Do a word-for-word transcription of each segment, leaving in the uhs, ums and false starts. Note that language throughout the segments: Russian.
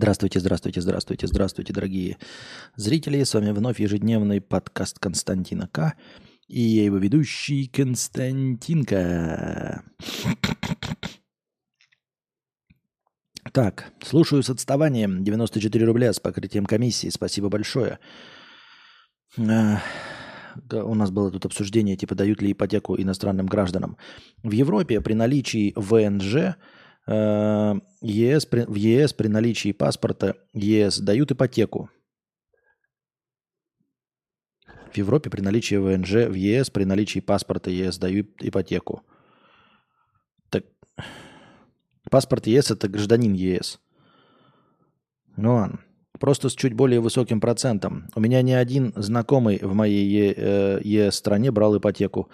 Здравствуйте, здравствуйте, здравствуйте, здравствуйте, дорогие зрители. С вами вновь ежедневный подкаст Константина К. И я его ведущий Константинка. Так, слушаю с отставанием. девяносто четыре рубля с покрытием комиссии. Спасибо большое. У нас было тут обсуждение, типа, дают ли ипотеку иностранным гражданам. В Европе при наличии ВНЖ... ЕС, в ЕС при наличии паспорта ЕС дают ипотеку. В Европе при наличии ВНЖ в ЕС при наличии паспорта ЕС дают ипотеку. Так, паспорт ЕС – это гражданин ЕС. Ну ладно. Просто с чуть более высоким процентом. У меня ни один знакомый в моей ЕС-стране брал ипотеку.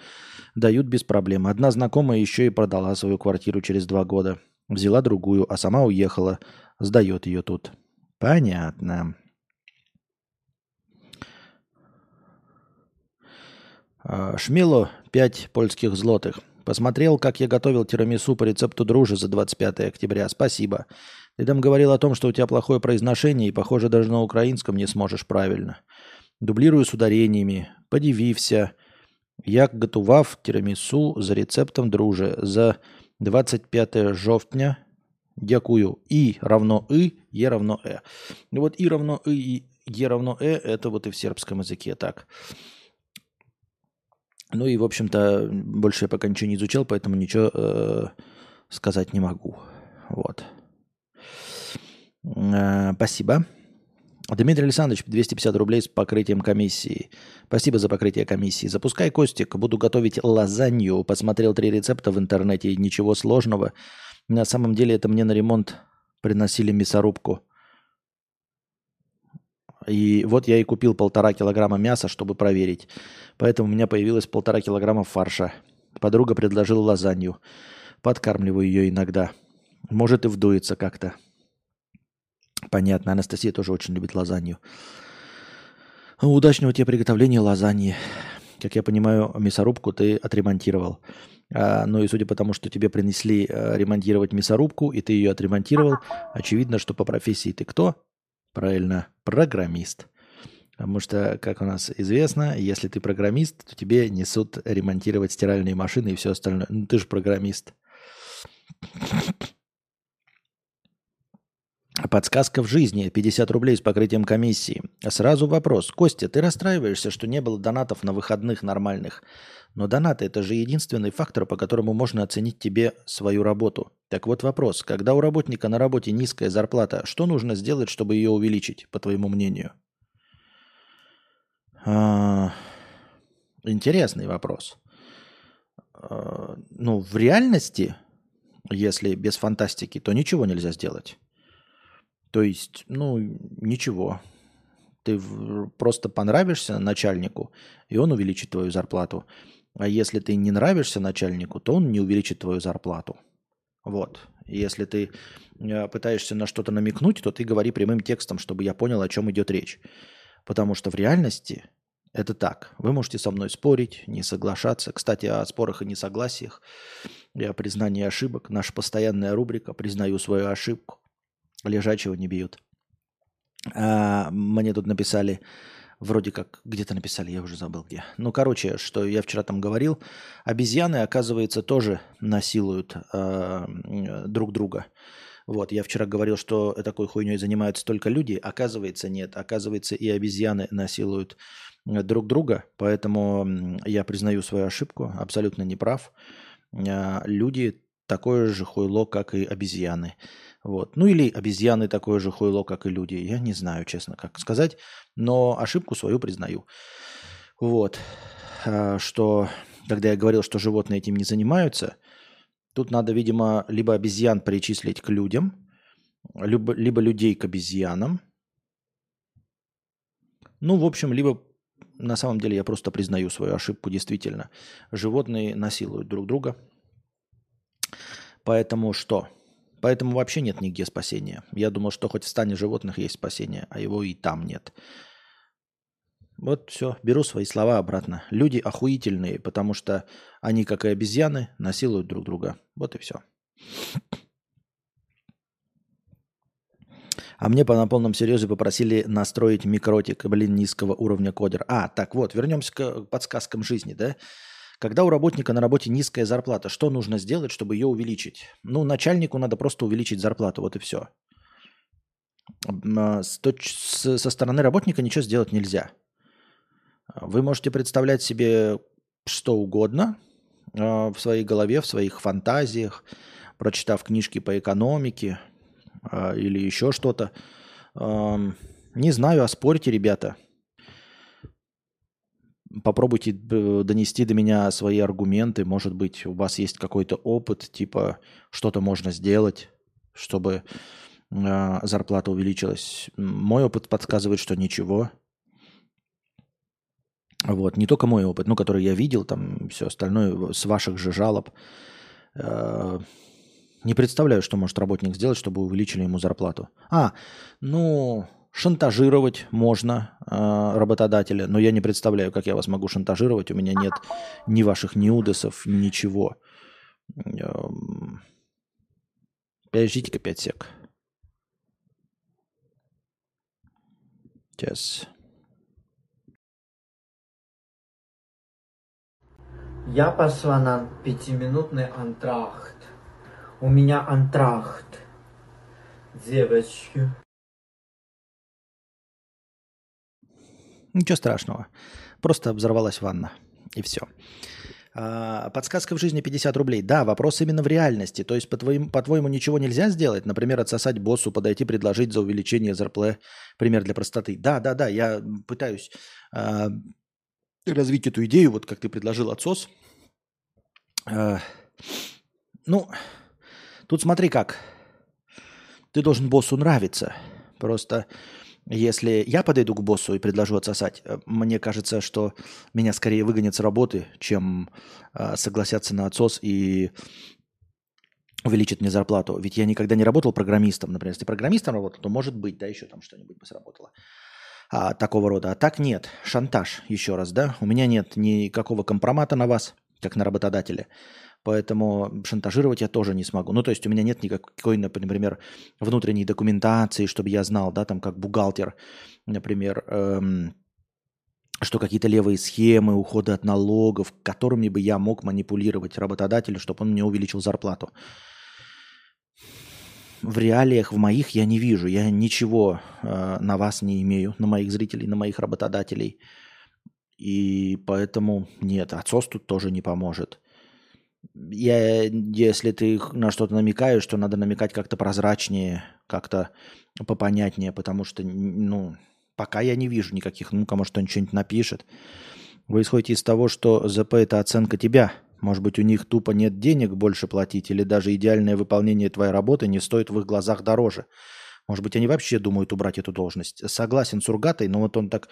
Дают без проблем. Одна знакомая еще и продала свою квартиру через два года. Взяла другую, а сама уехала. Сдает ее тут. Понятно. Шмило, пять польских злотых. Посмотрел, как я готовил тирамису по рецепту Дружи за двадцать пятое октября. Спасибо. Ты там говорил о том, что у тебя плохое произношение, и, похоже, даже на украинском не сможешь правильно. Дублирую с ударениями. Подивився. Я готував тирамису за рецептом Дружи за двадцять п'яте жовтня, дякую, и равно и, е равно э. Ну вот и равно и, и е равно э, это вот и в сербском языке так. Ну и, в общем-то, больше я пока ничего не изучал, поэтому ничего э, сказать не могу. Вот. Э, спасибо. Дмитрий Александрович, двести пятьдесят рублей с покрытием комиссии. Спасибо за покрытие комиссии. Запускай, Костик. Буду готовить лазанью. Посмотрел три рецепта в интернете. Ничего сложного. На самом деле это мне на ремонт приносили мясорубку. И вот я и купил полтора килограмма мяса, чтобы проверить. Поэтому у меня появилось полтора килограмма фарша. Подруга предложила лазанью. Подкармливаю ее иногда. Может и вдуется как-то. Понятно. Анастасия тоже очень любит лазанью. Удачного тебе приготовления лазаньи. Как я понимаю, мясорубку ты отремонтировал. А, ну и судя по тому, что тебе принесли а, ремонтировать мясорубку, и ты ее отремонтировал, очевидно, что по профессии ты кто? Правильно, программист. Потому что, как у нас известно, если ты программист, то тебе несут ремонтировать стиральные машины и все остальное. Ну ты же программист. Подсказка в жизни. пятьдесят рублей с покрытием комиссии. Сразу вопрос. Костя, ты расстраиваешься, что не было донатов на выходных нормальных? Но донаты – это же единственный фактор, по которому можно оценить тебе свою работу. Так вот вопрос. Когда у работника на работе низкая зарплата, что нужно сделать, чтобы ее увеличить, по твоему мнению? А... Интересный вопрос. А... Ну, в реальности, если без фантастики, то ничего нельзя сделать. То есть, ну, ничего. Ты просто понравишься начальнику, и он увеличит твою зарплату. А если ты не нравишься начальнику, то он не увеличит твою зарплату. Вот. Если ты пытаешься на что-то намекнуть, то ты говори прямым текстом, чтобы я понял, о чем идет речь. Потому что в реальности это так. Вы можете со мной спорить, не соглашаться. Кстати, о спорах и несогласиях, и о признании ошибок. Наша постоянная рубрика «Признаю свою ошибку». Лежачего не бьют. А, мне тут написали, вроде как, где-то написали, я уже забыл где. Ну, короче, что я вчера там говорил, обезьяны, оказывается, тоже насилуют а, друг друга. Вот, я вчера говорил, что такой хуйней занимаются только люди, оказывается, нет. Оказывается, и обезьяны насилуют друг друга, поэтому я признаю свою ошибку, абсолютно неправ. А, люди такое же хуйло, как и обезьяны. Вот. Ну или обезьяны такое же хуйло, как и люди. Я не знаю, честно, как сказать. Но ошибку свою признаю. Вот. Что, когда я говорил, что животные этим не занимаются, тут надо, видимо, либо обезьян причислить к людям, либо, либо людей к обезьянам. Ну, в общем, либо... На самом деле я просто признаю свою ошибку, действительно. Животные насилуют друг друга. Поэтому что... Поэтому вообще нет нигде спасения. Я думал, что хоть в стане животных есть спасение, а его и там нет. Вот все, беру свои слова обратно. Люди охуительные, потому что они, как и обезьяны, насилуют друг друга. Вот и все. А мне по на полном серьезе попросили настроить микротик, блин, низкого уровня кодер. А, так вот, вернемся к подсказкам жизни, да? Когда у работника на работе низкая зарплата, что нужно сделать, чтобы ее увеличить? Ну, начальнику надо просто увеличить зарплату, вот и все. Со стороны работника ничего сделать нельзя. Вы можете представлять себе что угодно в своей голове, в своих фантазиях, прочитав книжки по экономике или еще что-то. Не знаю, оспорьте, ребята. Попробуйте донести до меня свои аргументы. Может быть, у вас есть какой-то опыт, типа что-то можно сделать, чтобы зарплата увеличилась. Мой опыт подсказывает, что ничего. Вот, не только мой опыт, ну, который я видел, там все остальное с ваших же жалоб. Не представляю, что может работник сделать, чтобы увеличили ему зарплату. А, ну, шантажировать можно работодателя, но я не представляю, как я вас могу шантажировать. У меня нет ни ваших нюдесов, ничего. Подождите-ка пять сек. Сейчас. Я пошла на пятиминутный антракт. У меня антракт. Девочки. Ничего страшного. Просто взорвалась ванна. И все. Подсказка в жизни пятьдесят рублей. Да, вопрос именно в реальности. То есть, по-твоему, по-твоему, ничего нельзя сделать? Например, отсосать боссу, подойти, предложить за увеличение зарплаты. Пример для простоты. Да, да, да, я пытаюсь... развить эту идею, вот как ты предложил отсос. Э, ну, тут смотри как. Ты должен боссу нравиться. Просто если я подойду к боссу и предложу отсосать, мне кажется, что меня скорее выгонят с работы, чем э, согласятся на отсос и увеличат мне зарплату. Ведь я никогда не работал программистом. Например, если программистом работал, то может быть, да, еще там что-нибудь бы сработало. А, такого рода. А так нет. Шантаж, еще раз, да? У меня нет никакого компромата на вас, как на работодателя. Поэтому шантажировать я тоже не смогу. Ну, то есть у меня нет никакой, например, внутренней документации, чтобы я знал, да, там, как бухгалтер, например, эм, что какие-то левые схемы, уходы от налогов, которыми бы я мог манипулировать работодателю, чтобы он мне увеличил зарплату. В реалиях в моих я не вижу, я ничего э, на вас не имею, на моих зрителей, на моих работодателей. И поэтому нет, отсос тут тоже не поможет. Я, если ты на что-то намекаешь, то надо намекать как-то прозрачнее, как-то попонятнее, потому что ну, пока я не вижу никаких, ну, кому что-нибудь что-нибудь напишет. Вы исходите из того, что ЗП – это оценка тебя. Может быть, у них тупо нет денег больше платить, или даже идеальное выполнение твоей работы не стоит в их глазах дороже. Может быть, они вообще думают убрать эту должность. Согласен с Ургатой, но вот он так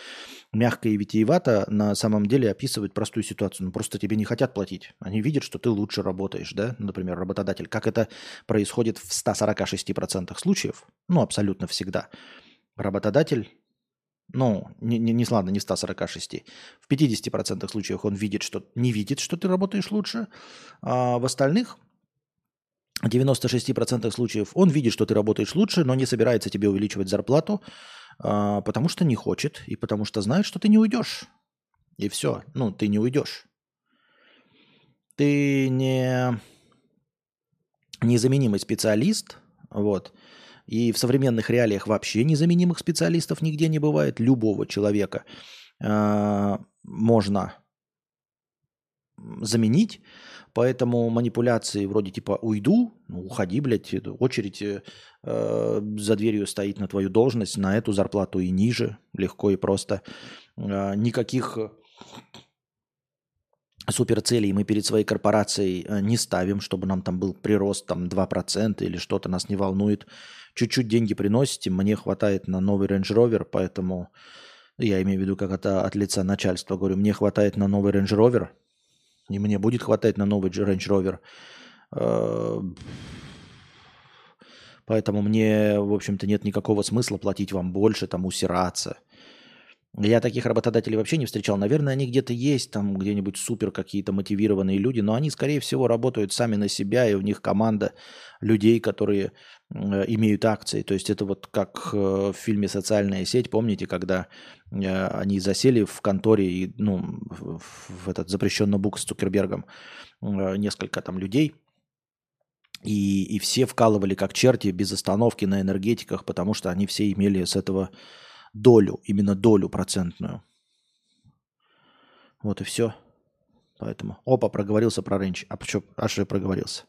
мягко и витиевато на самом деле описывает простую ситуацию. Ну, просто тебе не хотят платить. Они видят, что ты лучше работаешь, да, например, работодатель. Как это происходит в ста сорока шести процентах случаев, ну, абсолютно всегда. Работодатель... Ну, не, не, не ладно, не в ста сорока шести. В пятидесяти процентах случаев он видит, что, не видит, что ты работаешь лучше. А в остальных девяноста шести процентах случаев он видит, что ты работаешь лучше, но не собирается тебе увеличивать зарплату, а, потому что не хочет и потому что знает, что ты не уйдешь. И все. Ну, ты не уйдешь. Ты не незаменимый специалист, вот. И в современных реалиях вообще незаменимых специалистов нигде не бывает. Любого человека э, можно заменить. Поэтому манипуляции вроде типа «уйду», ну, «уходи, блядь», очередь э, за дверью стоит на твою должность, на эту зарплату и ниже, легко и просто. Э, никаких суперцелей мы перед своей корпорацией не ставим, чтобы нам там был прирост там, два процента или что-то, нас не волнует. Чуть-чуть деньги приносите, мне хватает на новый Range Rover, поэтому я имею в виду как это от лица начальства. Говорю, мне хватает на новый Range Rover, и мне будет хватать на новый Range Rover. Поэтому мне, в общем-то, нет никакого смысла платить вам больше, там, усираться. Я таких работодателей вообще не встречал. Наверное, они где-то есть, там где-нибудь супер какие-то мотивированные люди, но они, скорее всего, работают сами на себя, и у них команда людей, которые э, имеют акции. То есть это вот как э, в фильме «Социальная сеть», помните, когда э, они засели в конторе, и, ну, в, в этот запрещенный бук с Цукербергом, э, несколько там людей, и, и все вкалывали как черти без остановки на энергетиках, потому что они все имели с этого... долю, именно долю процентную. Вот и все. Поэтому. Опа, проговорился про Range. А почему? А что я проговорился?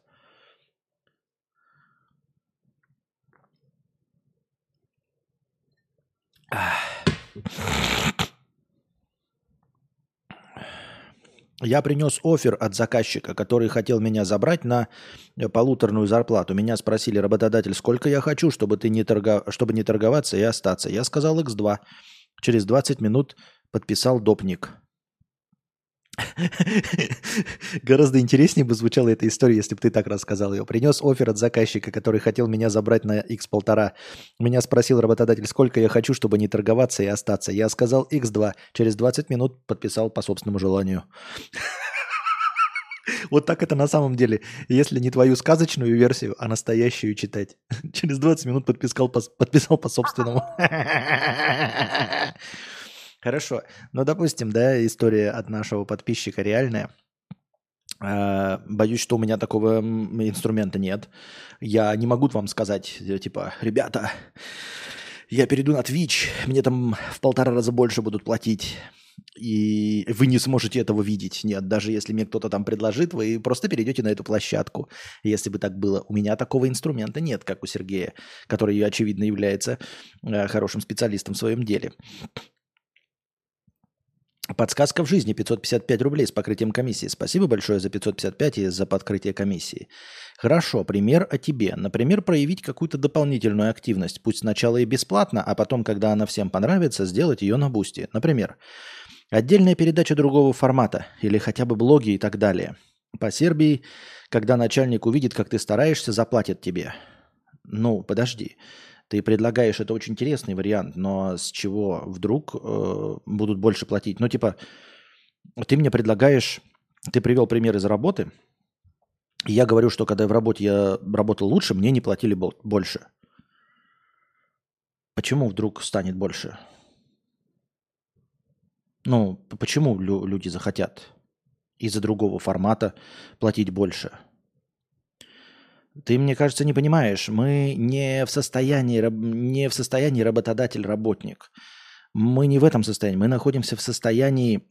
Я принес офер от заказчика, который хотел меня забрать на полуторную зарплату. Меня спросили, работодатель, сколько я хочу, чтобы, ты не торга... чтобы не торговаться и остаться. Я сказал икс два. Через двадцать минут подписал допник. Гораздо интереснее бы звучала эта история, если бы ты так рассказал ее. Принес офер от заказчика, который хотел меня забрать на икс один и пять. Меня спросил работодатель, сколько я хочу, чтобы не торговаться и остаться. Я сказал икс два. Через двадцать минут подписал по собственному желанию. Вот так это на самом деле. Если не твою сказочную версию, а настоящую читать. Через двадцать минут подписал по собственному. Хорошо. Ну, допустим, да, история от нашего подписчика реальная. Боюсь, что у меня такого инструмента нет. Я не могу вам сказать, типа, ребята, я перейду на Twitch, мне там в полтора раза больше будут платить, и вы не сможете этого видеть. Нет, даже если мне кто-то там предложит, вы просто перейдете на эту площадку. Если бы так было. У меня такого инструмента нет, как у Сергея, который, очевидно, является хорошим специалистом в своем деле. Подсказка в жизни. пятьсот пятьдесят пять рублей с покрытием комиссии. Спасибо большое за пятьсот пятьдесят пять и за подкрытие комиссии. Хорошо. Пример о тебе. Например, проявить какую-то дополнительную активность. Пусть сначала и бесплатно, а потом, когда она всем понравится, сделать ее на Boosty. Например, отдельная передача другого формата. Или хотя бы блоги и так далее. По Сербии, когда начальник увидит, как ты стараешься, заплатит тебе. Ну, подожди. Ты предлагаешь, это очень интересный вариант, но с чего вдруг э, будут больше платить? Ну, типа, ты мне предлагаешь, ты привел пример из работы, и я говорю, что когда в работе я работал лучше, мне не платили больше. Почему вдруг станет больше? Ну, почему лю- люди захотят из-за другого формата платить больше? Ты, мне кажется, не понимаешь, мы не в состоянии, не в состоянии работодатель-работник. Мы не в этом состоянии. Мы находимся в состоянии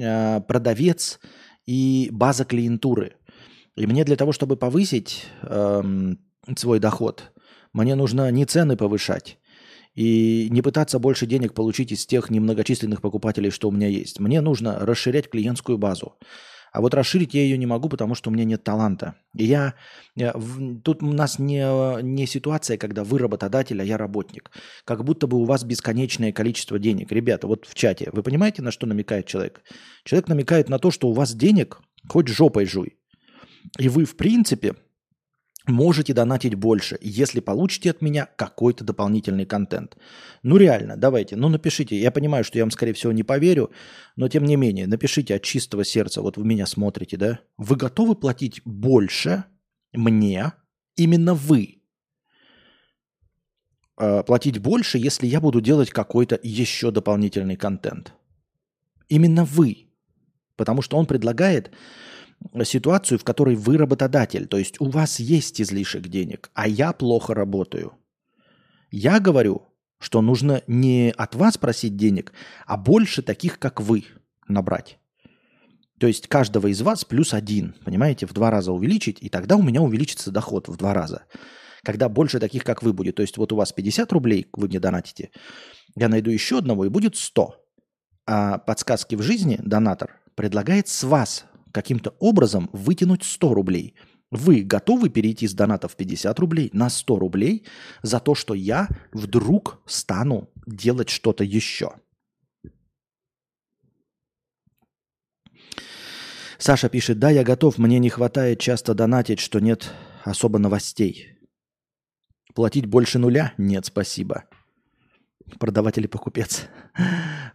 э, продавец и база клиентуры. И мне для того, чтобы повысить э, свой доход, мне нужно не цены повышать и не пытаться больше денег получить из тех немногочисленных покупателей, что у меня есть. Мне нужно расширять клиентскую базу. А вот расширить я ее не могу, потому что у меня нет таланта. И я, тут у нас не, не ситуация, когда вы работодатель, а я работник. Как будто бы у вас бесконечное количество денег. Ребята, вот в чате, вы понимаете, на что намекает человек? Человек намекает на то, что у вас денег хоть жопой жуй. И вы, в принципе, можете донатить больше, если получите от меня какой-то дополнительный контент. Ну реально, давайте, ну напишите. Я понимаю, что я вам, скорее всего, не поверю, но тем не менее, напишите от чистого сердца. Вот вы меня смотрите, да? Вы готовы платить больше мне, именно вы? Платить больше, если я буду делать какой-то еще дополнительный контент. Именно вы. Потому что он предлагает... ситуацию, в которой вы работодатель. То есть у вас есть излишек денег, а я плохо работаю. Я говорю, что нужно не от вас просить денег, а больше таких, как вы, набрать. То есть каждого из вас плюс один, понимаете, в два раза увеличить, и тогда у меня увеличится доход в два раза. Когда больше таких, как вы, будет. То есть вот у вас пятьдесят рублей, вы мне донатите, я найду еще одного, и будет сто. А подсказки в жизни донатор предлагает с вас каким-то образом вытянуть сто рублей. Вы готовы перейти с донатов пятьдесят рублей на сто рублей за то, что я вдруг стану делать что-то еще? Саша пишет, да, я готов, мне не хватает часто донатить, что нет особо новостей. Платить больше нуля? Нет, спасибо. продаватель и покупец.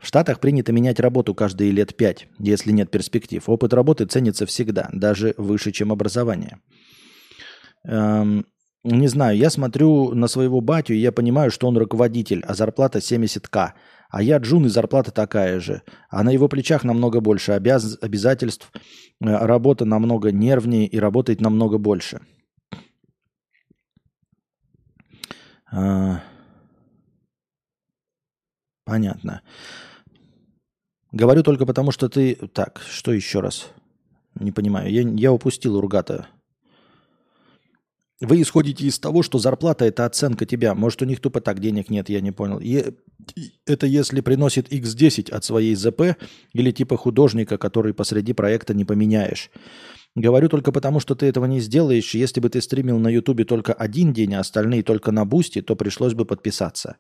В Штатах принято менять работу каждые лет пять, если нет перспектив. Опыт работы ценится всегда, даже выше, чем образование. Эм, не знаю, я смотрю на своего батю, и я понимаю, что он руководитель, а зарплата семьдесят тысяч. А я джун, и зарплата такая же. А на его плечах намного больше обяз... обязательств, работа намного нервнее и работает намного больше. Понятно. Говорю только потому, что ты... Так, что еще раз? Не понимаю. Я, я упустил Ургата. Вы исходите из того, что зарплата – это оценка тебя. Может, у них тупо так денег нет, я не понял. Е... Это если приносит икс десять от своей зэ пэ или типа художника, который посреди проекта не поменяешь. Говорю только потому, что ты этого не сделаешь. Если бы ты стримил на Ютубе только один день, а остальные только на Бусти, то пришлось бы подписаться.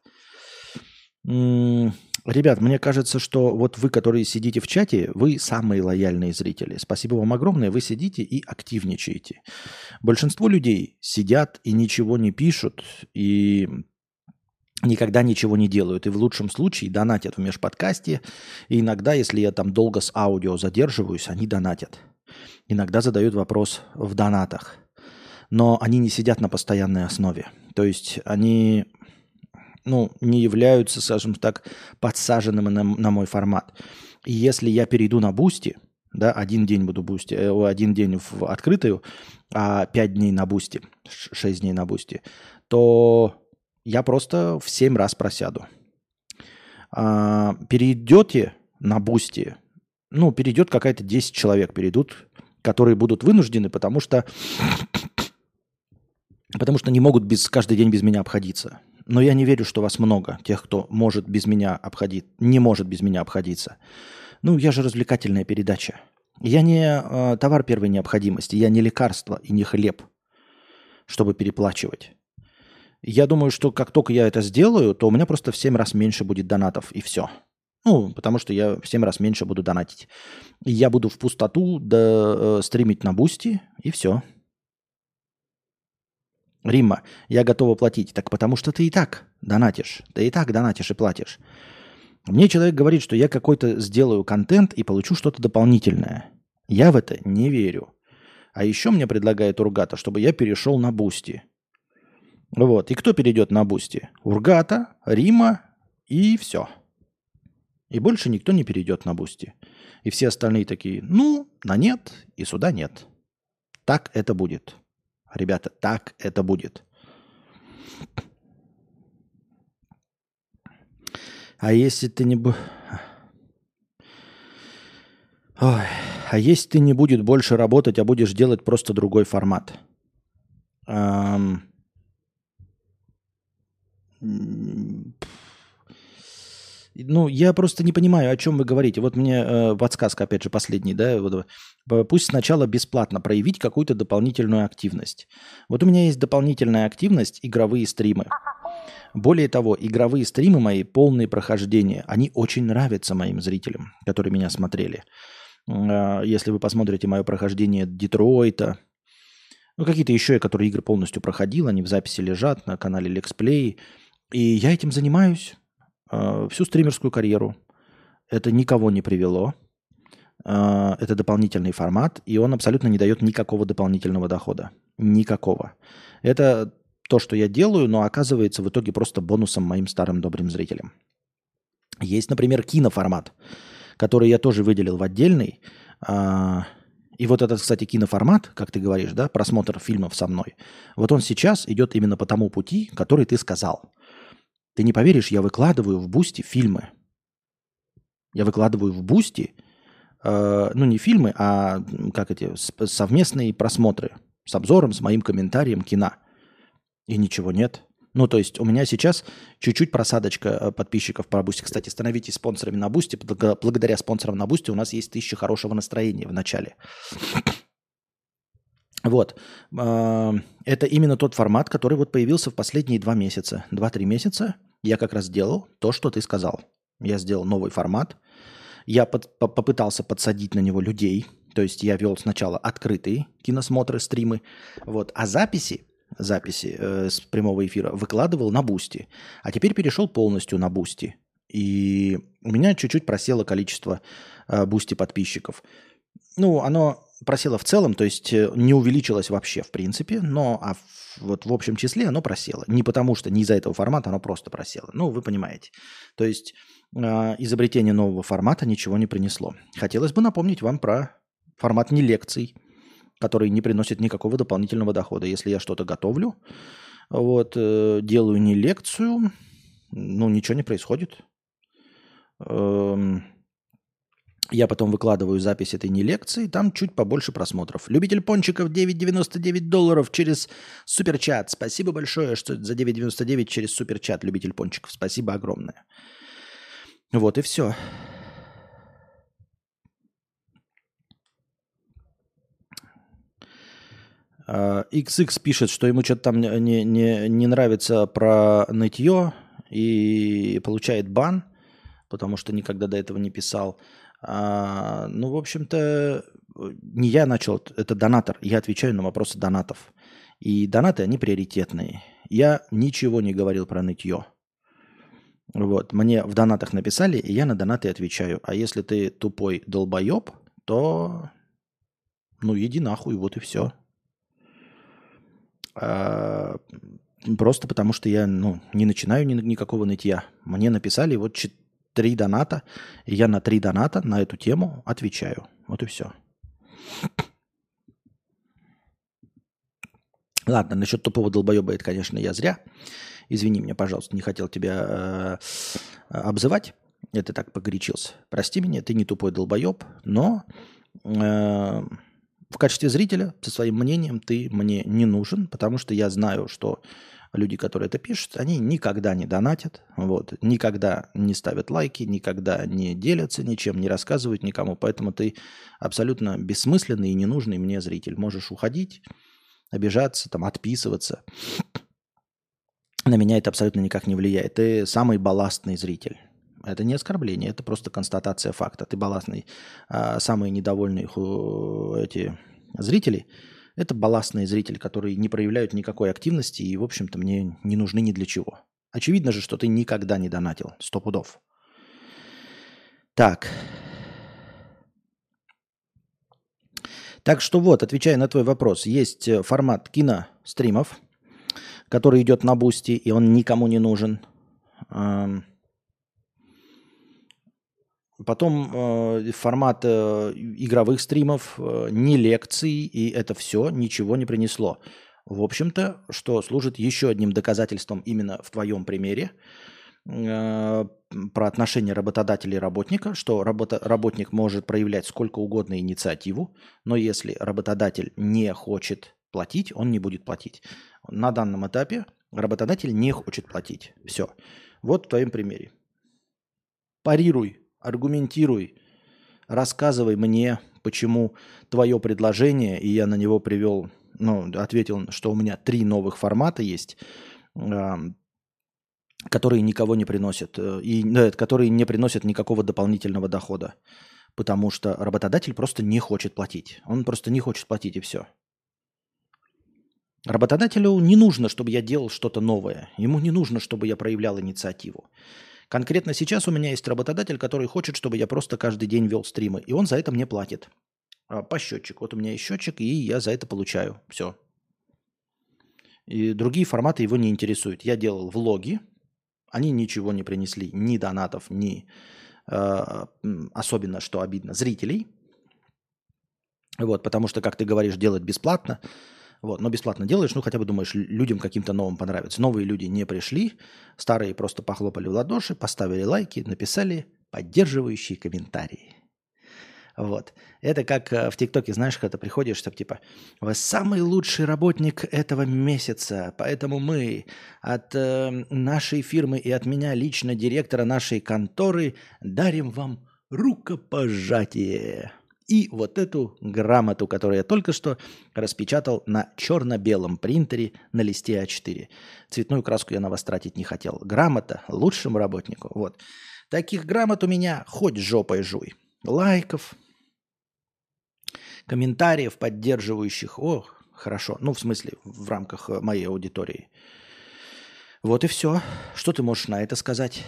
М-м- Ребят, мне кажется, что вот вы, которые сидите в чате, вы самые лояльные зрители. Спасибо вам огромное. Вы сидите и активничаете. Большинство людей сидят и ничего не пишут, и... никогда ничего не делают. И в лучшем случае донатят в межподкасте. И иногда, если я там долго с аудио задерживаюсь, они донатят. Иногда задают вопрос в донатах. Но они не сидят на постоянной основе. То есть они, ну, не являются, скажем так, подсаженными на, на мой формат. И если я перейду на Boosty, да, один день буду Boosty, э, один день в открытую, а пять дней на Boosty, шесть дней на Boosty, то... я просто в семь раз просяду. А, перейдете на Бусти, ну, перейдет какая-то десять человек, перейдут, которые будут вынуждены, потому что, потому что не могут без, каждый день без меня обходиться. Но я не верю, что вас много, тех, кто может без меня обходить, не может без меня обходиться. Ну, я же развлекательная передача. Я не а, товар первой необходимости, я не лекарство и не хлеб, чтобы переплачивать. Я думаю, что как только я это сделаю, то у меня просто в семь раз меньше будет донатов, и все. Ну, потому что я в семь раз меньше буду донатить. И я буду в пустоту да, э, стримить на Бусти, и все. Римма, я готова платить. Так потому что ты и так донатишь. Ты и так донатишь и платишь. Мне человек говорит, что я какой-то сделаю контент и получу что-то дополнительное. Я в это не верю. А еще мне предлагает Ургата, чтобы я перешел на Бусти. Вот. И кто перейдет на Бусти? Ургата, Рима и все. И больше никто не перейдет на Бусти. И все остальные такие, ну, на нет и сюда нет. Так это будет. Ребята, так это будет. А если ты не... Ой. А если ты не будешь больше работать, а будешь делать просто другой формат? Эм... Ну, я просто не понимаю, о чем вы говорите. Вот мне э, подсказка, опять же, последняя, да? Вот, пусть сначала бесплатно проявить какую-то дополнительную активность. Вот у меня есть дополнительная активность, игровые стримы. Более того, игровые стримы мои, полные прохождения, они очень нравятся моим зрителям, которые меня смотрели. Э, если вы посмотрите мое прохождение Детройта, ну, какие-то еще я, которые игры полностью проходил, они в записи лежат на канале Лексплей. И я этим занимаюсь э, всю стримерскую карьеру. Это никого не привело. Э, это дополнительный формат, и он абсолютно не дает никакого дополнительного дохода. Никакого. Это то, что я делаю, но оказывается в итоге просто бонусом моим старым добрым зрителям. Есть, например, киноформат, который я тоже выделил в отдельный. Э, и вот этот, кстати, киноформат, как ты говоришь, да, просмотр фильмов со мной, вот он сейчас идет именно по тому пути, который ты сказал. Ты не поверишь, я выкладываю в Бусти фильмы. Я выкладываю в Бусти, э, ну не фильмы, а как эти совместные просмотры с обзором, с моим комментарием кино. И ничего нет. Ну то есть у меня сейчас чуть-чуть просадочка подписчиков по Бусти. Кстати, становитесь спонсорами на Бусти. Благодаря спонсорам на Бусти у нас есть тысяча хорошего настроения в начале. Вот. Это именно тот формат, который вот появился в последние два месяца. Два-три месяца я как раз делал то, что ты сказал. Я сделал новый формат. Я под, по, попытался подсадить на него людей. То есть я вел сначала открытые киносмотры, стримы. Вот. А записи записи э, с прямого эфира выкладывал на Boosty, а теперь перешел полностью на Boosty. И у меня чуть-чуть просело количество э, Boosty подписчиков. Ну, оно просело в целом, то есть не увеличилось вообще в принципе, но а вот в общем числе оно просело. Не потому что, не из-за этого формата, оно просто просело. Ну, вы понимаете. То есть э, изобретение нового формата ничего не принесло. Хотелось бы напомнить вам про формат не лекций, который не приносит никакого дополнительного дохода. Если я что-то готовлю, вот, э, делаю не лекцию, ну, ничего не происходит. Эм... Я потом выкладываю запись этой не лекции, там чуть побольше просмотров. Любитель пончиков девять девяносто девять долларов через суперчат. Спасибо большое, что за девять девяносто девять через суперчат, любитель пончиков. Спасибо огромное. Вот и все. икс икс пишет, что ему что-то там не, не, не нравится про нытье и получает бан, потому что никогда до этого не писал. А, ну, в общем-то, не я начал, это донатор. Я отвечаю на вопросы донатов. И донаты, они приоритетные. Я ничего не говорил про нытье. Вот. Мне в донатах написали, и я на донаты отвечаю. А если ты тупой долбоеб, то ну иди нахуй, вот и все. А, просто потому что я ну, не начинаю ни, никакого нытья. Мне написали вот четыре. Три доната, и я на три доната на эту тему отвечаю. Вот и все. Ладно, насчет тупого долбоеба, это, конечно, я зря. Извини меня, пожалуйста, не хотел тебя э, обзывать. Это так погорячился. Прости меня, ты не тупой долбоеб, но э, в качестве зрителя со своим мнением ты мне не нужен, потому что я знаю, что... Люди, которые это пишут, они никогда не донатят, вот, никогда не ставят лайки, никогда не делятся ничем, не рассказывают никому. Поэтому ты абсолютно бессмысленный и ненужный мне зритель. Можешь уходить, обижаться, там, отписываться. На меня это абсолютно никак не влияет. Ты самый балластный зритель. Это не оскорбление, это просто констатация факта. Ты балластный. А самые недовольные ху- эти зрители... Это балластные зрители, которые не проявляют никакой активности и, в общем-то, мне не нужны ни для чего. Очевидно же, что ты никогда не донатил. Сто пудов. Так. Так что вот, отвечая на твой вопрос, есть формат киностримов, который идет на Boosty, и он никому не нужен. Потом э, формат э, игровых стримов, э, не лекций, и это все ничего не принесло. В общем-то, что служит еще одним доказательством именно в твоем примере э, про отношения работодателя и работника, что работа, работник может проявлять сколько угодно инициативу, но если работодатель не хочет платить, он не будет платить. На данном этапе работодатель не хочет платить. Все. Вот в твоем примере. Парируй. Аргументируй, рассказывай мне, почему твое предложение, и я на него привел, ну, ответил, что у меня три новых формата есть, которые никого не приносят, и, да, которые не приносят никакого дополнительного дохода, потому что работодатель просто не хочет платить. Он просто не хочет платить, и все. Работодателю не нужно, чтобы я делал что-то новое. Ему не нужно, чтобы я проявлял инициативу. Конкретно сейчас у меня есть работодатель, который хочет, чтобы я просто каждый день вел стримы. И он за это мне платит. По счетчику. Вот у меня есть счетчик, и я за это получаю. Все. И другие форматы его не интересуют. Я делал влоги. Они ничего не принесли. Ни донатов, ни... Э, особенно, что обидно, зрителей. Вот, потому что, как ты говоришь, делать бесплатно. Вот, но бесплатно делаешь, ну хотя бы думаешь, людям каким-то новым понравится. Новые люди не пришли, старые просто похлопали в ладоши, поставили лайки, написали поддерживающие комментарии. Вот. Это как в ТикТоке, знаешь, когда ты приходишь, там типа «Вы самый лучший работник этого месяца, поэтому мы от э, нашей фирмы и от меня лично, директора нашей конторы, дарим вам рукопожатие». И вот эту грамоту, которую я только что распечатал на черно-белом принтере на листе а четыре. Цветную краску я на вас тратить не хотел. Грамота лучшему работнику. Вот. Таких грамот у меня хоть жопой жуй. Лайков, комментариев поддерживающих. Ох, хорошо. Ну, в смысле, в рамках моей аудитории. Вот и все. Что ты можешь на это сказать?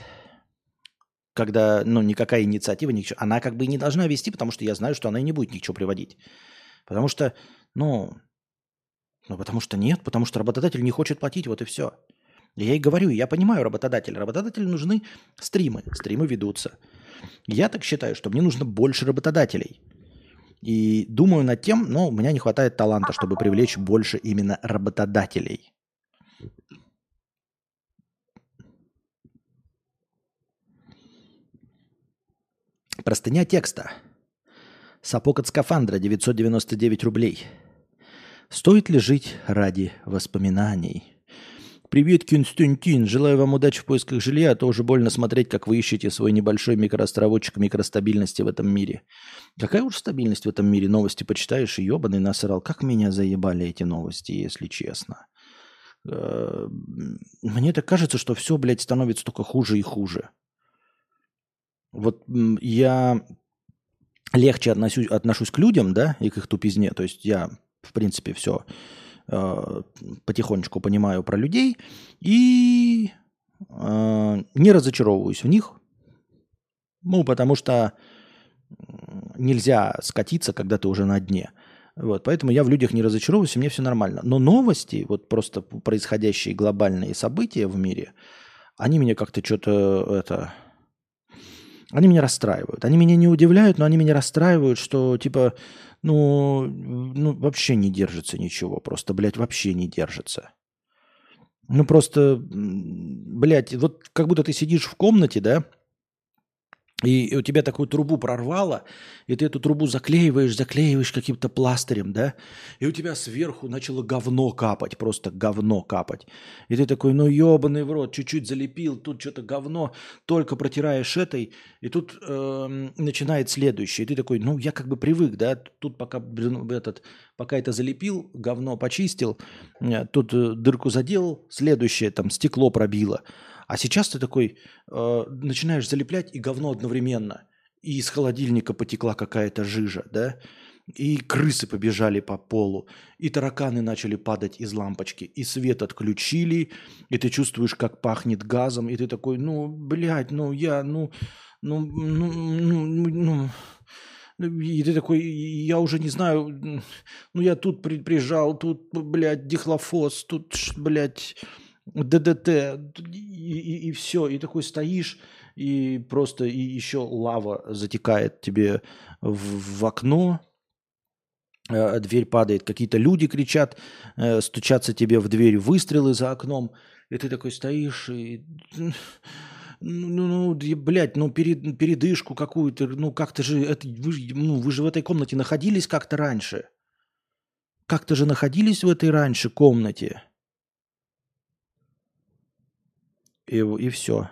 Когда, ну, никакая инициатива, ничего. Она как бы и не должна вести, потому что я знаю, что она и не будет ничего приводить. Потому что, ну, ну, потому что нет, потому что работодатель не хочет платить, вот и все. Я и говорю, я понимаю работодателя. Работодателю нужны стримы. Стримы ведутся. Я так считаю, что мне нужно больше работодателей. И думаю над тем, но у меня не хватает таланта, чтобы привлечь больше именно работодателей. Простыня текста. Сапог от скафандра девятьсот девяносто девять рублей. Стоит ли жить ради воспоминаний? Привет, Константин. Желаю вам удачи в поисках жилья, а то уже больно смотреть, как вы ищете свой небольшой микроостровочек микростабильности в этом мире. Какая уж стабильность в этом мире? Новости почитаешь и ебаный насрал. Как меня заебали эти новости, если честно. Мне так кажется, что все, блядь, становится только хуже и хуже. Вот я легче относюсь, отношусь к людям, да, и к их тупизне. То есть я, в принципе, все э, потихонечку понимаю про людей и э, не разочаровываюсь в них. Ну, потому что нельзя скатиться, когда ты уже на дне. Вот, поэтому я в людях не разочаровываюсь, и мне все нормально. Но новости, вот просто происходящие глобальные события в мире, они меня как-то что-то... это Они меня расстраивают. Они меня не удивляют, но они меня расстраивают, что типа, ну, ну вообще не держится ничего. Просто, блядь, вообще не держится. Ну, просто, блядь, вот как будто ты сидишь в комнате, да, и у тебя такую трубу прорвало, и ты эту трубу заклеиваешь, заклеиваешь каким-то пластырем, да, и у тебя сверху начало говно капать, просто говно капать. И ты такой, ну ебаный в рот, чуть-чуть залепил, тут что-то говно, только протираешь этой, и тут э, начинает следующее. И ты такой, ну я как бы привык, да, тут пока, блин, этот, пока это залепил, говно почистил, тут э, дырку заделал, следующее там стекло пробило. А сейчас ты такой э, начинаешь залеплять и говно одновременно. И из холодильника потекла какая-то жижа, да? И крысы побежали по полу. И тараканы начали падать из лампочки. И свет отключили. И ты чувствуешь, как пахнет газом. И ты такой, ну, блядь, ну я, ну, ну, ну, ну, ну. И ты такой, я уже не знаю, ну я тут прижал, тут, блядь, дихлофос, тут, блядь... ДДТ, и, и, и все, и такой стоишь, и просто и еще лава затекает тебе в, в окно, э, дверь падает, какие-то люди кричат, э, стучатся тебе в дверь выстрелы за окном, и ты такой стоишь, и... Ну, ну, блядь, ну, перед, передышку какую-то, ну, как-то же, это, вы, ну, вы же в этой комнате находились как-то раньше, как-то же находились в этой раньше комнате. И, и все.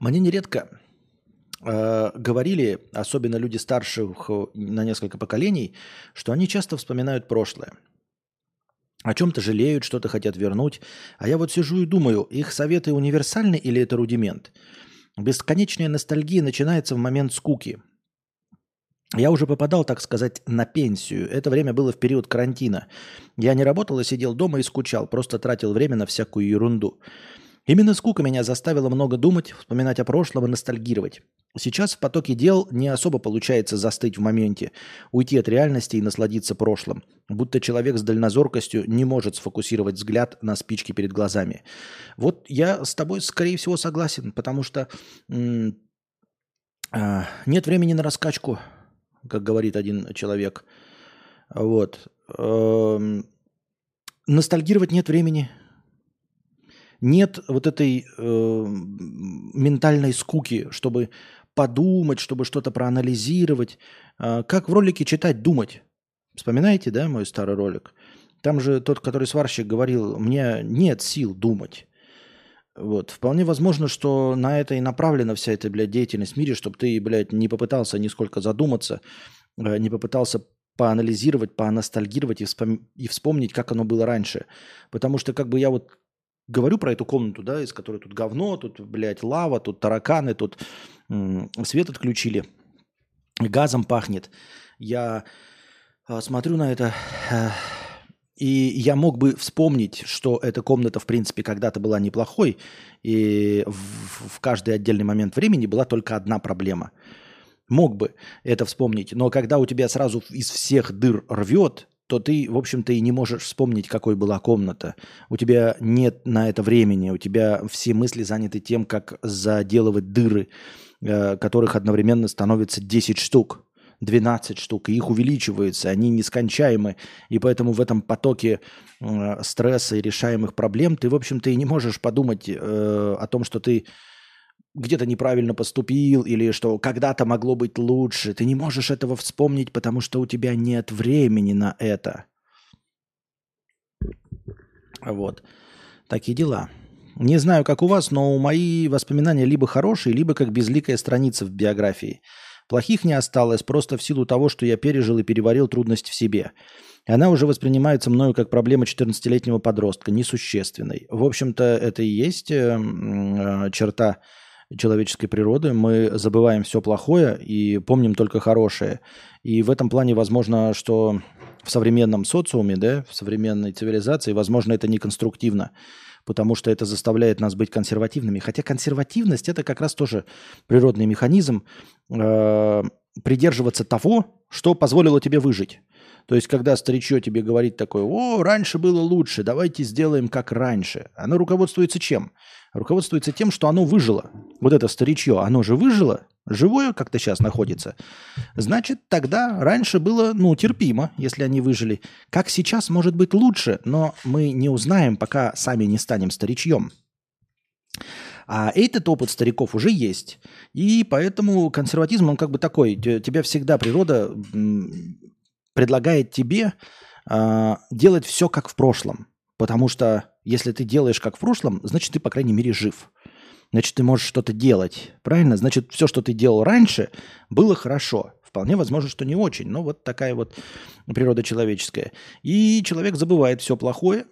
Мне нередко э, говорили, особенно люди старших на несколько поколений, что они часто вспоминают прошлое. О чем-то жалеют, что-то хотят вернуть. А я вот сижу и думаю, их советы универсальны или это рудимент? Бесконечная ностальгия начинается в момент скуки. Я уже попадал, так сказать, на пенсию. Это время было в период карантина. Я не работал, а сидел дома и скучал. Просто тратил время на всякую ерунду. Именно скука меня заставила много думать, вспоминать о прошлом и ностальгировать. Сейчас в потоке дел не особо получается застыть в моменте, уйти от реальности и насладиться прошлым. Будто человек с дальнозоркостью не может сфокусировать взгляд на спичке перед глазами. Вот я с тобой, скорее всего, согласен, потому что м- а, нет времени на раскачку, как говорит один человек. Вот. Э-м- ностальгировать нет времени. Нет вот этой э- ментальной скуки, чтобы... подумать, чтобы что-то проанализировать. Как в ролике «Читать, думать». Вспоминаете, да, мой старый ролик? Там же тот, который сварщик, говорил, мне нет сил думать. Вот. Вполне возможно, что на это и направлена вся эта, блядь, деятельность в мире, чтобы ты, блядь, не попытался нисколько задуматься, не попытался поанализировать, поаностальгировать и, вспом- и вспомнить, как оно было раньше. Потому что как бы я вот говорю про эту комнату, да, из которой тут говно, тут, блядь, лава, тут тараканы, тут м- свет отключили, газом пахнет. Я э, смотрю на это, э, и я мог бы вспомнить, что эта комната, в принципе, когда-то была неплохой, и в, в каждый отдельный момент времени была только одна проблема. Мог бы это вспомнить, но когда у тебя сразу из всех дыр рвет, то ты, в общем-то, и не можешь вспомнить, какой была комната. У тебя нет на это времени, у тебя все мысли заняты тем, как заделывать дыры, которых одновременно становится десять штук, двенадцать штук, и их увеличивается, они нескончаемы, и поэтому в этом потоке стресса и решаемых проблем ты, в общем-то, и не можешь подумать о том, что ты где-то неправильно поступил или что когда-то могло быть лучше. Ты не можешь этого вспомнить, потому что у тебя нет времени на это. Вот. Такие дела. Не знаю, как у вас, но мои воспоминания либо хорошие, либо как безликая страница в биографии. Плохих не осталось просто в силу того, что я пережил и переварил трудность в себе. Она уже воспринимается мною как проблема четырнадцатилетнего подростка, несущественной. В общем-то, это и есть черта человеческой природы. Мы забываем все плохое и помним только хорошее. И в этом плане возможно, что в современном социуме, да, в современной цивилизации, возможно, это неконструктивно, потому что это заставляет нас быть консервативными. Хотя консервативность – это как раз тоже природный механизм э, придерживаться того, что позволило тебе выжить. То есть, когда старичье тебе говорит такое: «О, раньше было лучше, давайте сделаем как раньше», оно руководствуется чем? Руководствуется тем, что оно выжило. Вот это старичье, оно же выжило, живое как-то сейчас находится. Значит, тогда раньше было, ну, терпимо, если они выжили. Как сейчас может быть лучше, но мы не узнаем, пока сами не станем старичьем. А этот опыт стариков уже есть. И поэтому консерватизм, он как бы такой. Тебя всегда природа предлагает тебе э, делать все как в прошлом. Потому что если ты делаешь как в прошлом, значит, ты, по крайней мере, жив. Значит, ты можешь что-то делать. Правильно? Значит, все, что ты делал раньше, было хорошо. Вполне возможно, что не очень. Но вот такая вот природа человеческая. И человек забывает все плохое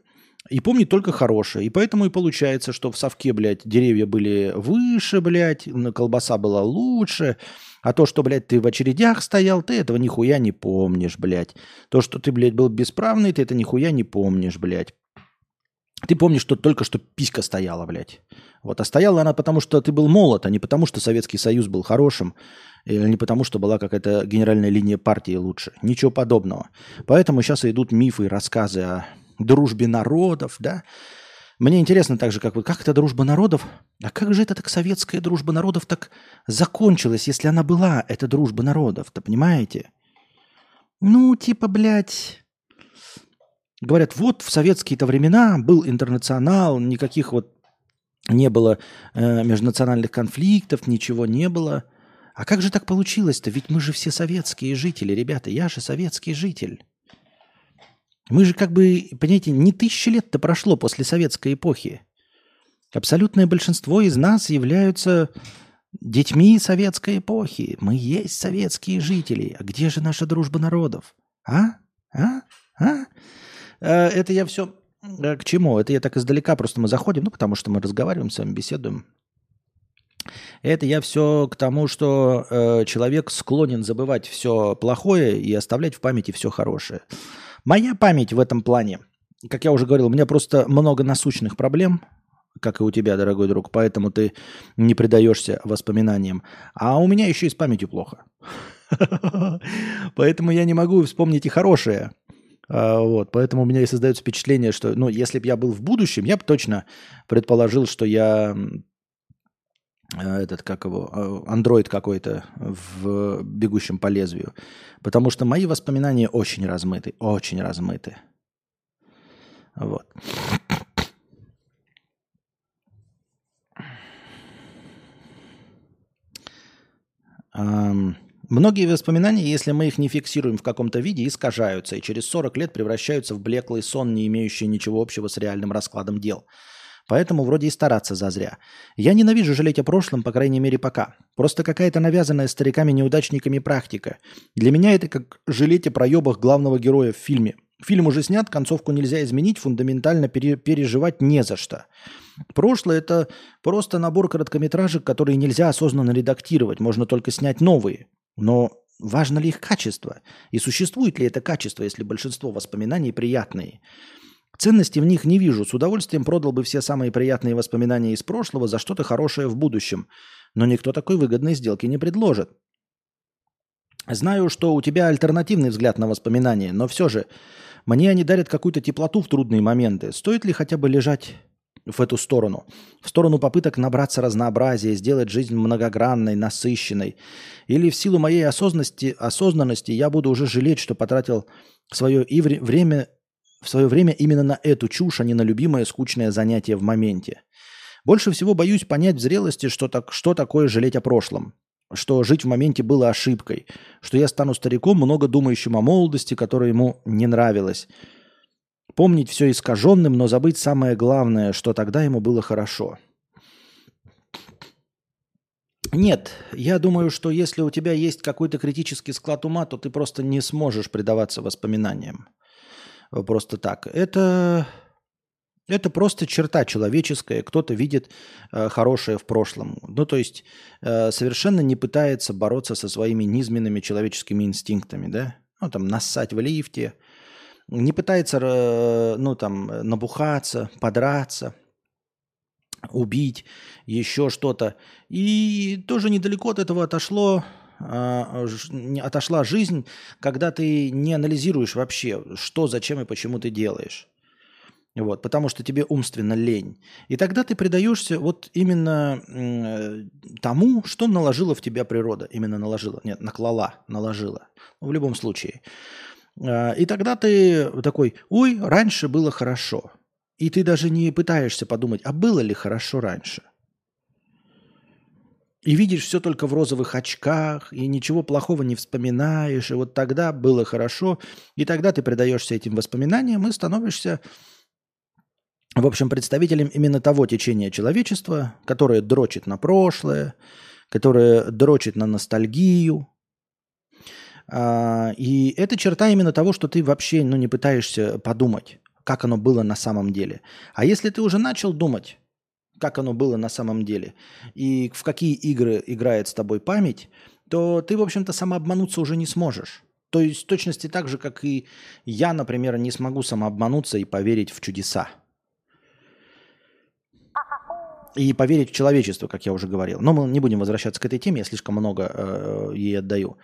и помнит только хорошее. И поэтому и получается, что в совке, блядь, деревья были выше, блядь, колбаса была лучше. А то, что, блядь, ты в очередях стоял, ты этого нихуя не помнишь, блядь. То, что ты, блядь, был бесправный, ты это нихуя не помнишь, блядь. Ты помнишь, что только что писька стояла, блядь. Вот, а стояла она потому, что ты был молод, а не потому, что Советский Союз был хорошим, или не потому, что была какая-то генеральная линия партии лучше. Ничего подобного. Поэтому сейчас идут мифы и рассказы о дружбе народов, да. Мне интересно также, как, как это дружба народов? А как же это так советская дружба народов так закончилась, если она была, эта дружба народов-то, понимаете? Ну, типа, блядь... Говорят, вот в советские-то времена был интернационал, никаких вот не было э, межнациональных конфликтов, ничего не было. А как же так получилось-то? Ведь мы же все советские жители, ребята, я же советский житель. Мы же как бы, понимаете, не тысячи лет-то прошло после советской эпохи. Абсолютное большинство из нас являются детьми советской эпохи. Мы есть советские жители. А где же наша дружба народов? А? А? А? Это я все к чему? Это я так издалека, просто мы заходим, ну, потому что мы разговариваем с вами, беседуем. Это я все к тому, что э, человек склонен забывать все плохое и оставлять в памяти все хорошее. Моя память в этом плане, как я уже говорил, у меня просто много насущных проблем, как и у тебя, дорогой друг, поэтому ты не предаешься воспоминаниям. А у меня еще и с памятью плохо. Поэтому я не могу вспомнить и хорошее. Вот, поэтому у меня и создается впечатление, что, ну, если бы я был в будущем, я бы точно предположил, что я этот, как его, Android какой-то в «Бегущем по лезвию», потому что мои воспоминания очень размыты, очень размыты. Вот. Ам... Многие воспоминания, если мы их не фиксируем в каком-то виде, искажаются и через сорок лет превращаются в блеклый сон, не имеющий ничего общего с реальным раскладом дел. Поэтому вроде и стараться зазря. Я ненавижу жалеть о прошлом, по крайней мере, пока. Просто какая-то навязанная стариками-неудачниками практика. Для меня это как жалеть о проебах главного героя в фильме. Фильм уже снят, концовку нельзя изменить, фундаментально пере- переживать не за что. Прошлое – это просто набор короткометражек, которые нельзя осознанно редактировать, можно только снять новые. Но важно ли их качество? И существует ли это качество, если большинство воспоминаний приятные? Ценности в них не вижу. С удовольствием продал бы все самые приятные воспоминания из прошлого за что-то хорошее в будущем. Но никто такой выгодной сделки не предложит. Знаю, что у тебя альтернативный взгляд на воспоминания, но все же мне они дарят какую-то теплоту в трудные моменты. Стоит ли хотя бы лежать в эту сторону? В сторону попыток набраться разнообразия, сделать жизнь многогранной, насыщенной? Или в силу моей осознанности, осознанности я буду уже жалеть, что потратил свое и вре- время, в свое время именно на эту чушь, а не на любимое скучное занятие в моменте? Больше всего боюсь понять в зрелости, что, так, что такое жалеть о прошлом. Что жить в моменте было ошибкой, что я стану стариком, много думающим о молодости, которая ему не нравилась. Помнить все искаженным, но забыть самое главное, что тогда ему было хорошо. Нет, я думаю, что если у тебя есть какой-то критический склад ума, то ты просто не сможешь предаваться воспоминаниям. Просто так. Это... Это просто черта человеческая, кто-то видит э, хорошее в прошлом. Ну, то есть э, совершенно не пытается бороться со своими низменными человеческими инстинктами, да? Ну, там, нассать в лифте, не пытается, э, ну, там, набухаться, подраться, убить, еще что-то. И тоже недалеко от этого отошло... отошла жизнь, когда ты не анализируешь вообще, что, зачем и почему ты делаешь. Вот, потому что тебе умственно лень. И тогда ты предаешься вот именно э, тому, что наложила в тебя природа. Именно наложила. Нет, наклала, наложила. Ну, в любом случае. Э, и тогда ты такой, ой, раньше было хорошо. И ты даже не пытаешься подумать, а было ли хорошо раньше. И видишь все только в розовых очках, и ничего плохого не вспоминаешь. И вот тогда было хорошо. И тогда ты предаешься этим воспоминаниям и становишься... В общем, представителем именно того течения человечества, которое дрочит на прошлое, которое дрочит на ностальгию. И это черта именно того, что ты вообще, ну, не пытаешься подумать, как оно было на самом деле. А если ты уже начал думать, как оно было на самом деле, и в какие игры играет с тобой память, то ты, в общем-то, самообмануться уже не сможешь. То есть в точности так же, как и я, например, не смогу самообмануться и поверить в чудеса. И поверить в человечество, как я уже говорил. Но мы не будем возвращаться к этой теме, я слишком много э, ей отдаю.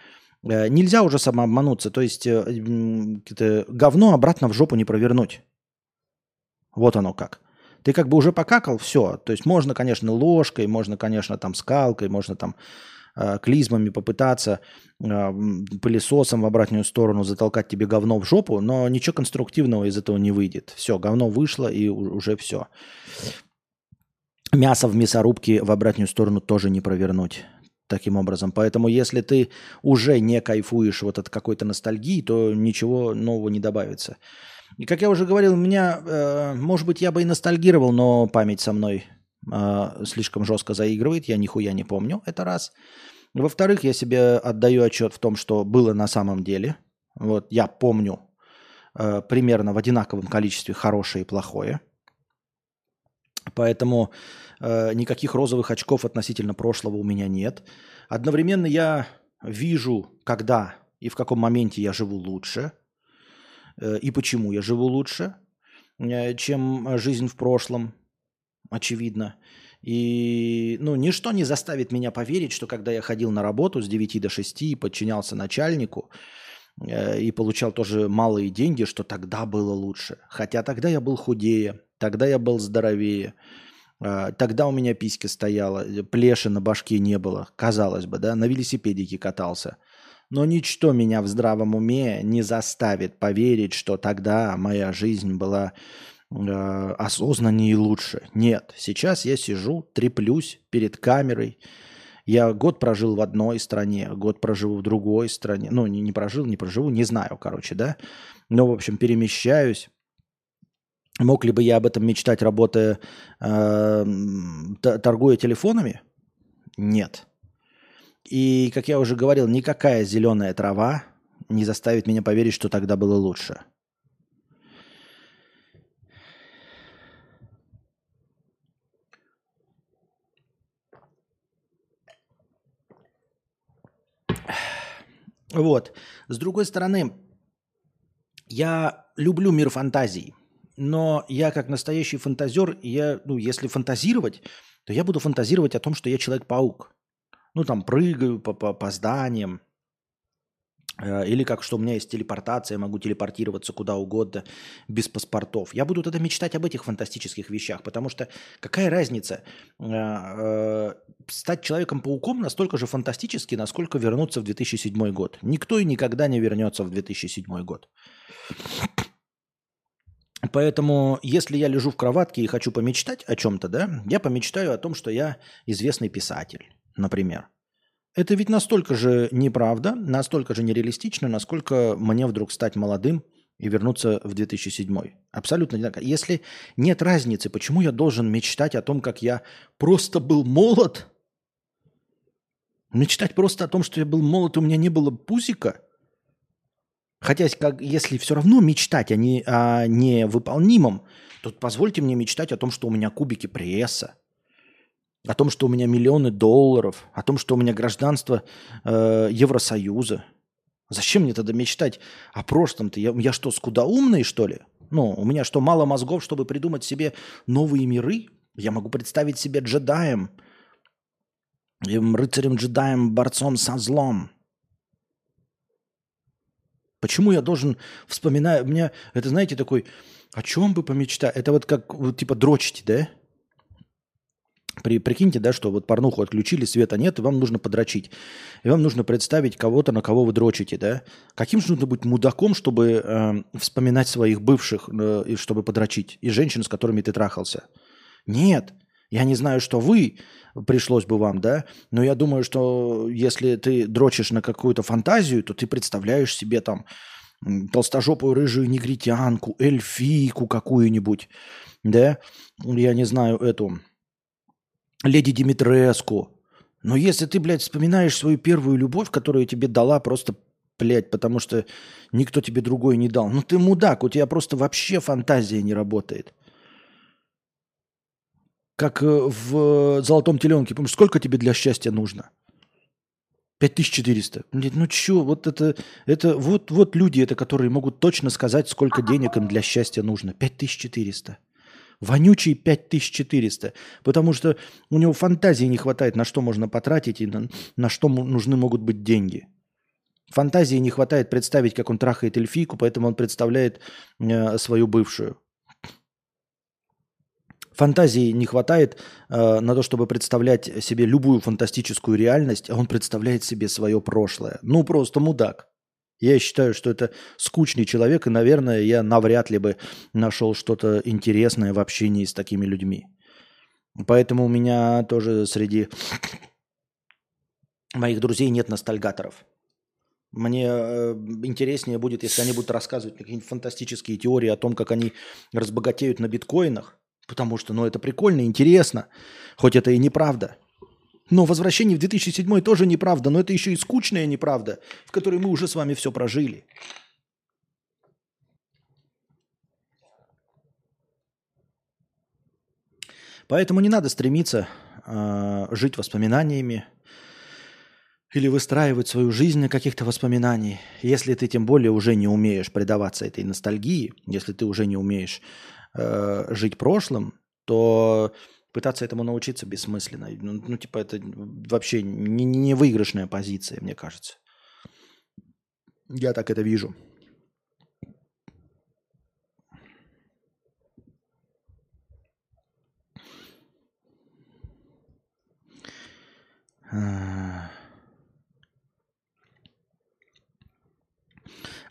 Э, нельзя уже самообмануться, то есть э, э, говно обратно в жопу не провернуть. Вот оно как. Ты как бы уже покакал, все. То есть можно, конечно, ложкой, можно, конечно, там скалкой, можно там э, клизмами попытаться э, пылесосом в обратную сторону затолкать тебе говно в жопу, но ничего конструктивного из этого не выйдет. Все, говно вышло и уже все. Мясо в мясорубке в обратную сторону тоже не провернуть таким образом. Поэтому если ты уже не кайфуешь вот от какой-то ностальгии, то ничего нового не добавится. И как я уже говорил, у меня, э, может быть, я бы и ностальгировал, но память со мной э, слишком жестко заигрывает, я нихуя не помню, это раз. Во-вторых, я себе отдаю отчет в том, что было на самом деле. Вот я помню э, примерно в одинаковом количестве хорошее и плохое. Поэтому э, никаких розовых очков относительно прошлого у меня нет. Одновременно я вижу, когда и в каком моменте я живу лучше, э, и почему я живу лучше, э, чем жизнь в прошлом, очевидно. И ну, ничто не заставит меня поверить, что когда я ходил на работу с девяти до шести и подчинялся начальнику, э, и получал тоже малые деньги, что тогда было лучше. Хотя тогда я был худее. Тогда я был здоровее, тогда у меня писька стояла, плеши на башке не было, казалось бы, да, на велосипедике катался. Но ничто меня в здравом уме не заставит поверить, что тогда моя жизнь была э, осознаннее и лучше. Нет, сейчас я сижу, треплюсь перед камерой. Я год прожил в одной стране, год проживу в другой стране. Ну, не, не прожил, не проживу, не знаю, короче, да. Но, в общем, перемещаюсь. Мог ли бы я об этом мечтать, работая, э, торгуя телефонами? Нет. И, как я уже говорил, никакая зеленая трава не заставит меня поверить, что тогда было лучше. Вот. С другой стороны, я люблю мир фантазий, но я как настоящий фантазер, я, ну, если фантазировать, то я буду фантазировать о том, что я Человек-паук. Ну, там, прыгаю по, по, по зданиям, э, или как, что у меня есть телепортация, я могу телепортироваться куда угодно без паспортов. Я буду тогда мечтать об этих фантастических вещах, потому что какая разница, э, э, стать Человеком-пауком настолько же фантастически, насколько вернуться в две тысячи седьмой год. Никто и никогда не вернется в две тысячи седьмой год. Поэтому, если я лежу в кроватке и хочу помечтать о чем-то, да, я помечтаю о том, что я известный писатель, например. Это ведь настолько же неправда, настолько же нереалистично, насколько мне вдруг стать молодым и вернуться в две тысячи седьмой. Абсолютно не так. Если нет разницы, почему я должен мечтать о том, как я просто был молод? Мечтать просто о том, что я был молод, и у меня не было пузика? Хотя, как, если все равно мечтать о, не, о невыполнимом, то позвольте мне мечтать о том, что у меня кубики пресса, о том, что у меня миллионы долларов, о том, что у меня гражданство э, Евросоюза. Зачем мне тогда мечтать о прошлом-то? Я, я что, скудоумный, что ли? Ну, у меня что, мало мозгов, чтобы придумать себе новые миры? Я могу представить себя джедаем, рыцарем-джедаем, борцом со злом. Почему я должен вспоминать? У меня, это, знаете, такой, о чем бы помечтать? Это вот как, вот, типа, дрочить, да? При, прикиньте, да, что вот порнуху отключили, света нет, и вам нужно подрочить. И вам нужно представить кого-то, на кого вы дрочите, да? Каким же нужно быть мудаком, чтобы э, вспоминать своих бывших, э, чтобы подрочить? И женщин, с которыми ты трахался? Нет. Я не знаю, что вы, пришлось бы вам, да, но я думаю, что если ты дрочишь на какую-то фантазию, то ты представляешь себе там толстожопую рыжую негритянку, эльфийку какую-нибудь, да, я не знаю, эту, леди Димитреску. Но если ты, блядь, вспоминаешь свою первую любовь, которую тебе дала просто, блядь, потому что никто тебе другой не дал, ну ты мудак, у тебя просто вообще фантазия не работает. Как в «Золотом теленке». Помнишь, сколько тебе для счастья нужно? пять тысяч четыреста. Ну чё, вот это, это вот, вот люди, это, которые могут точно сказать, сколько денег им для счастья нужно. пять тысяч четыреста. Вонючий пять тысяч четыреста. Потому что у него фантазии не хватает, на что можно потратить и на, на что нужны могут быть деньги. Фантазии не хватает представить, как он трахает эльфийку, поэтому он представляет э, свою бывшую. Фантазии не хватает э, на то, чтобы представлять себе любую фантастическую реальность, а он представляет себе свое прошлое. Ну, просто мудак. Я считаю, что это скучный человек, и, наверное, я навряд ли бы нашел что-то интересное в общении с такими людьми. Поэтому у меня тоже среди моих друзей нет ностальгаторов. Мне интереснее будет, если они будут рассказывать какие-нибудь фантастические теории о том, как они разбогатеют на биткоинах. Потому что, ну, это прикольно, интересно, хоть это и неправда. Но возвращение в две тысячи седьмой тоже неправда, но это еще и скучная неправда, в которой мы уже с вами все прожили. Поэтому не надо стремиться э, жить воспоминаниями или выстраивать свою жизнь на каких-то воспоминаниях, если ты тем более уже не умеешь предаваться этой ностальгии, если ты уже не умеешь жить прошлым, то пытаться этому научиться бессмысленно. Ну, ну типа, это вообще не, не выигрышная позиция, мне кажется. Я так это вижу.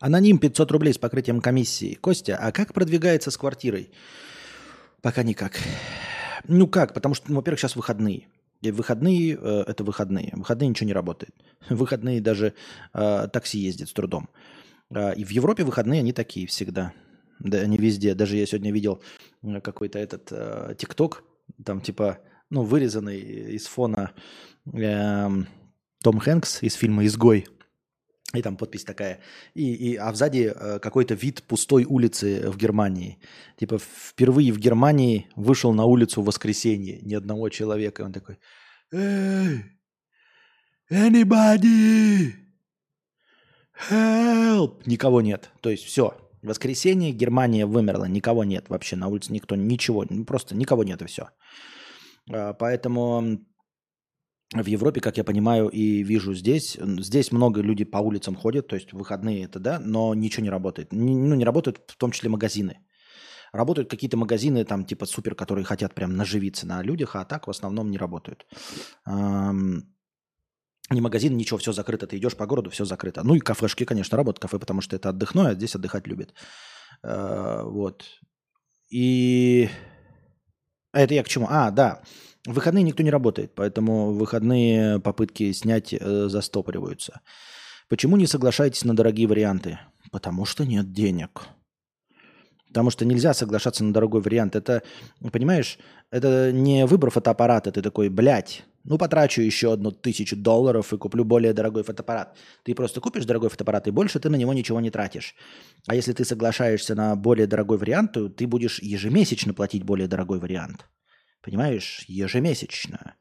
Аноним пятьсот рублей с покрытием комиссии. Костя, а как продвигается с квартирой? Пока никак. Ну как? Потому что, ну, во-первых, сейчас выходные. И выходные э, – это выходные. Выходные ничего не работает. Выходные даже э, такси ездит с трудом. Э, и в Европе выходные, они такие всегда. да, не везде. Даже я сегодня видел какой-то этот э, TikTok, там типа, ну, вырезанный из фона э, Том Хэнкс из фильма «Изгой». И там подпись такая. И, и, а сзади какой-то вид пустой улицы в Германии. Типа впервые в Германии вышел на улицу в воскресенье ни одного человека. И он такой: «Эй, anybody, help!» Никого нет. То есть все. Воскресенье, Германия вымерла. Никого нет вообще. На улице никто, ничего. Просто никого нет и все. Поэтому... В Европе, как я понимаю, и вижу здесь, здесь много людей по улицам ходят, то есть выходные это, да, но ничего не работает. Ну, не работают в том числе магазины. Работают какие-то магазины там типа супер, которые хотят прям наживиться на людях, а так в основном не работают. Ни магазин, ничего, все закрыто. Ты идешь по городу, все закрыто. Ну и кафешки, конечно, работают кафе, потому что это отдыхное, а здесь отдыхать любят. Вот. И... Это я к чему? А, да. В выходные никто не работает, поэтому выходные попытки снять э, застопориваются. Почему не соглашаетесь на дорогие варианты? Потому что нет денег. Потому что нельзя соглашаться на дорогой вариант. Это, понимаешь, это не выбор фотоаппарата. Ты такой: блядь, ну потрачу еще одну тысячу долларов и куплю более дорогой фотоаппарат. Ты просто купишь дорогой фотоаппарат, и больше ты на него ничего не тратишь. А если ты соглашаешься на более дорогой вариант, то ты будешь ежемесячно платить более дорогой вариант. Понимаешь, ежемесячно.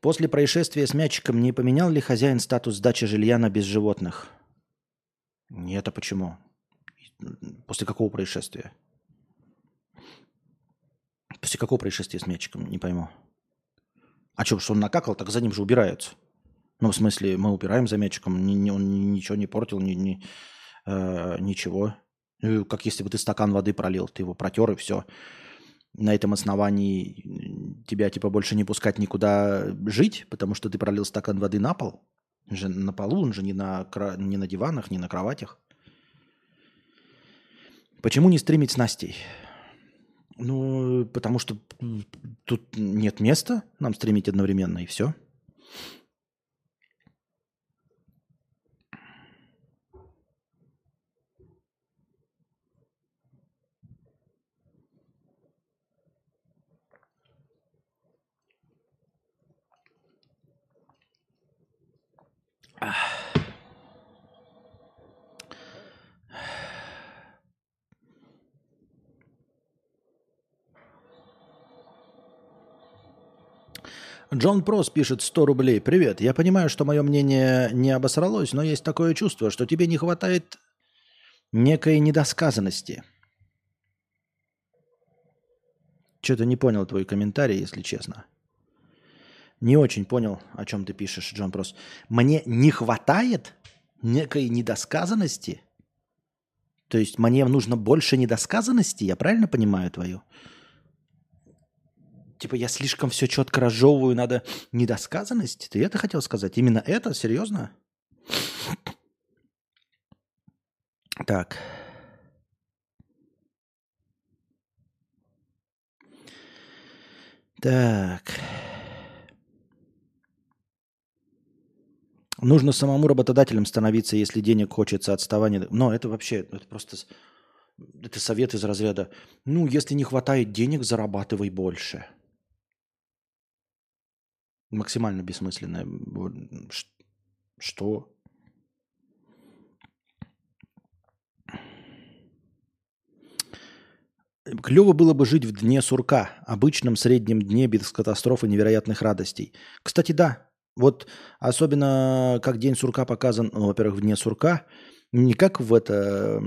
После происшествия с мячиком не поменял ли хозяин статус сдачи жилья на безживотных? Нет, а почему? После какого происшествия? После какого происшествия с мячиком? Не пойму. А что, что он накакал, так за ним же убираются. Ну, в смысле, мы убираем за мячиком, он ничего не портил, ни, ни, э, ничего. Как если бы ты стакан воды пролил, ты его протер и все. На этом основании тебя типа больше не пускать никуда жить, потому что ты пролил стакан воды на пол. На полу, он же не на, не на диванах, не на кроватях. Почему не стримить с Настей? Ну, потому что тут нет места нам стримить одновременно, и все. Джон Прос пишет сто рублей. Привет, я понимаю, что мое мнение не обосралось, но есть такое чувство, что тебе не хватает некой недосказанности. Что-то не понял твой комментарий, если честно. Не очень понял, о чем ты пишешь, Джон Прос. Мне не хватает некой недосказанности? То есть мне нужно больше недосказанности? Я правильно понимаю твою? Типа я слишком все четко разжевываю, надо недосказанность? Ты это хотел сказать? Именно это? Серьезно? Так. Так. Нужно самому работодателем становиться, если денег хочется, отставание. Но это вообще, это просто это совет из разряда. Ну, если не хватает денег, зарабатывай больше. Максимально бессмысленное. Что? Клево было бы жить в дне сурка, обычном среднем дне без катастроф и невероятных радостей. Кстати, да. Вот особенно как день сурка показан, ну, во-первых, в дне сурка, не как в это,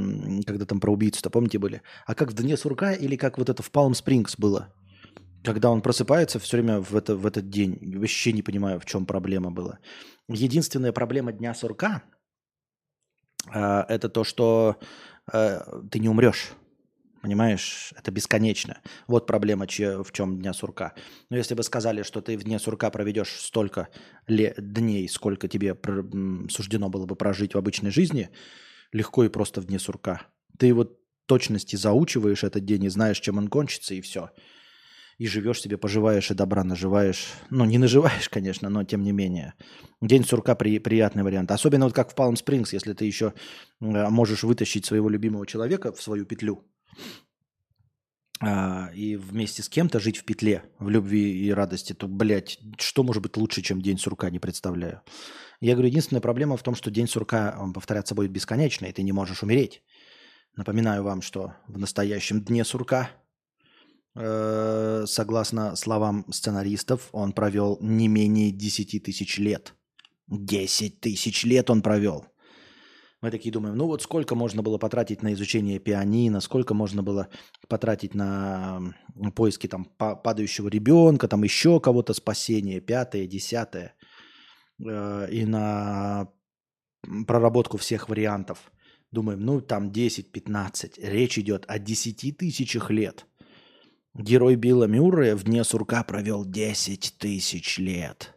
когда там про убийцу-то, помните, были, а как в дне сурка или как вот это в Палм Спрингс было, когда он просыпается все время в, это, в этот день. Вообще не понимаю, в чем проблема была. Единственная проблема дня сурка э, – это то, что э, ты не умрешь. Понимаешь, это бесконечно. Вот проблема, че, в чем дня сурка. Но если бы сказали, что ты в дне сурка проведешь столько ле- дней, сколько тебе пр- суждено было бы прожить в обычной жизни, легко и просто в дне сурка. Ты вот точности заучиваешь этот день и знаешь, чем он кончится, и все. и живешь себе, поживаешь и добра наживаешь. Ну, не наживаешь, конечно, но тем не менее. День сурка при, приятный вариант. Особенно вот как в Палм Спрингс, если ты еще можешь вытащить своего любимого человека в свою петлю а, и вместе с кем-то жить в петле, в любви и радости, то, блядь, что может быть лучше, чем день сурка, не представляю. Я говорю, единственная проблема в том, что день сурка, он повторяться будет бесконечно, и ты не можешь умереть. Напоминаю вам, что в настоящем дне сурка, э, согласно словам сценаристов, он провел не менее десять тысяч лет. десять тысяч лет он провел. Мы такие думаем, ну вот сколько можно было потратить на изучение пианино, сколько можно было потратить на поиски там, падающего ребенка, там еще кого-то, спасение, пятое, десятое. И на проработку всех вариантов. Думаем, ну там десять-пятнадцать. Речь идет о десяти тысячах лет. Герой Билла Мюррея в дне сурка провел десять тысяч лет.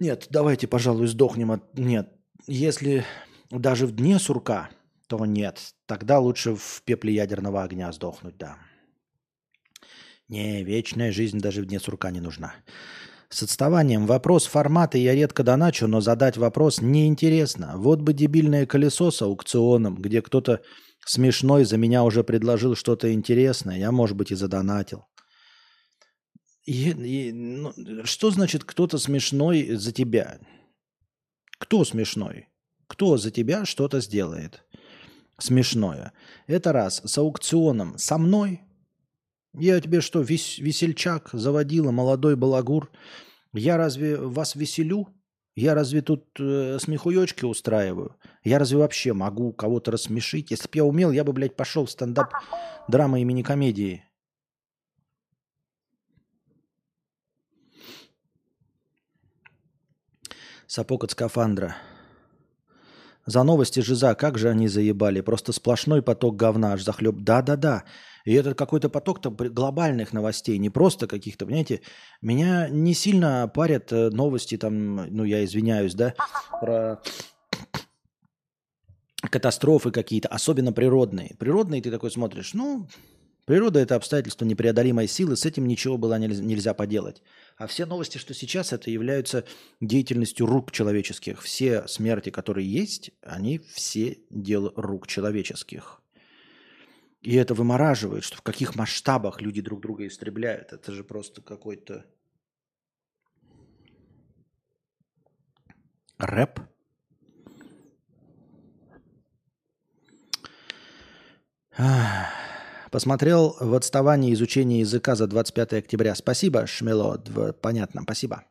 Нет, давайте, пожалуй, сдохнем от... Нет, если даже в дне сурка, то нет. Тогда лучше в пепле ядерного огня сдохнуть, да. Не, вечная жизнь даже в дне сурка не нужна. С отставанием. Вопрос формата я редко доначу, но задать вопрос неинтересно. Вот бы дебильное колесо с аукционом, где кто-то смешной за меня уже предложил что-то интересное. Я, может быть, и задонатил. И, и, ну, что значит кто-то смешной за тебя? Кто смешной? Кто за тебя что-то сделает? Смешное. Это раз. С аукционом. Со мной? Я тебе что, вес, весельчак, заводила, молодой балагур? Я разве вас веселю? Я разве тут э, смехуёчки устраиваю? Я разве вообще могу кого-то рассмешить? Если бы я умел, я бы, блядь, пошел в стендап драмы и мини-комедии. Сапог от скафандра. За новости жиза, как же они заебали. Просто сплошной поток говна аж захлеб. Да-да-да. И это какой-то поток там глобальных новостей, не просто каких-то, понимаете, меня не сильно парят новости там, ну я извиняюсь, да, про катастрофы какие-то, особенно природные. Природные ты такой смотришь, ну, природа – это обстоятельство непреодолимой силы, с этим ничего было нельзя, нельзя поделать. А все новости, что сейчас, это являются деятельностью рук человеческих. Все смерти, которые есть, они все дело рук человеческих. И это вымораживает, что в каких масштабах люди друг друга истребляют. Это же просто какой-то рэп. Посмотрел в отставании изучение языка за двадцать пятое октября. Спасибо, Шмело. Понятно, спасибо.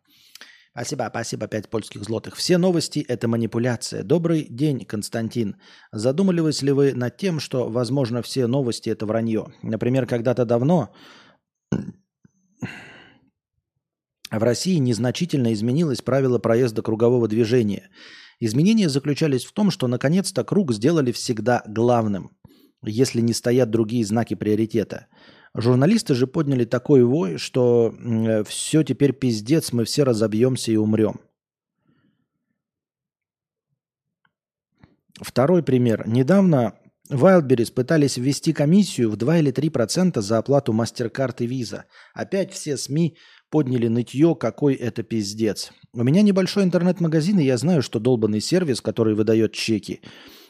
Спасибо, спасибо, пять польских злотых. Все новости – это манипуляция. Добрый день, Константин. Задумывались ли вы над тем, что, возможно, все новости – это вранье? Например, когда-то давно в России незначительно изменилось правило проезда кругового движения. Изменения заключались в том, что, наконец-то, круг сделали всегда главным, если не стоят другие знаки приоритета. Журналисты же подняли такой вой, что все теперь пиздец, мы все разобьемся и умрем. Второй пример. Недавно Wildberries пытались ввести комиссию в два или три процента за оплату MasterCard и Visa. Опять все СМИ подняли нытье, какой это пиздец. У меня небольшой интернет-магазин, и я знаю, что долбанный сервис, который выдает чеки,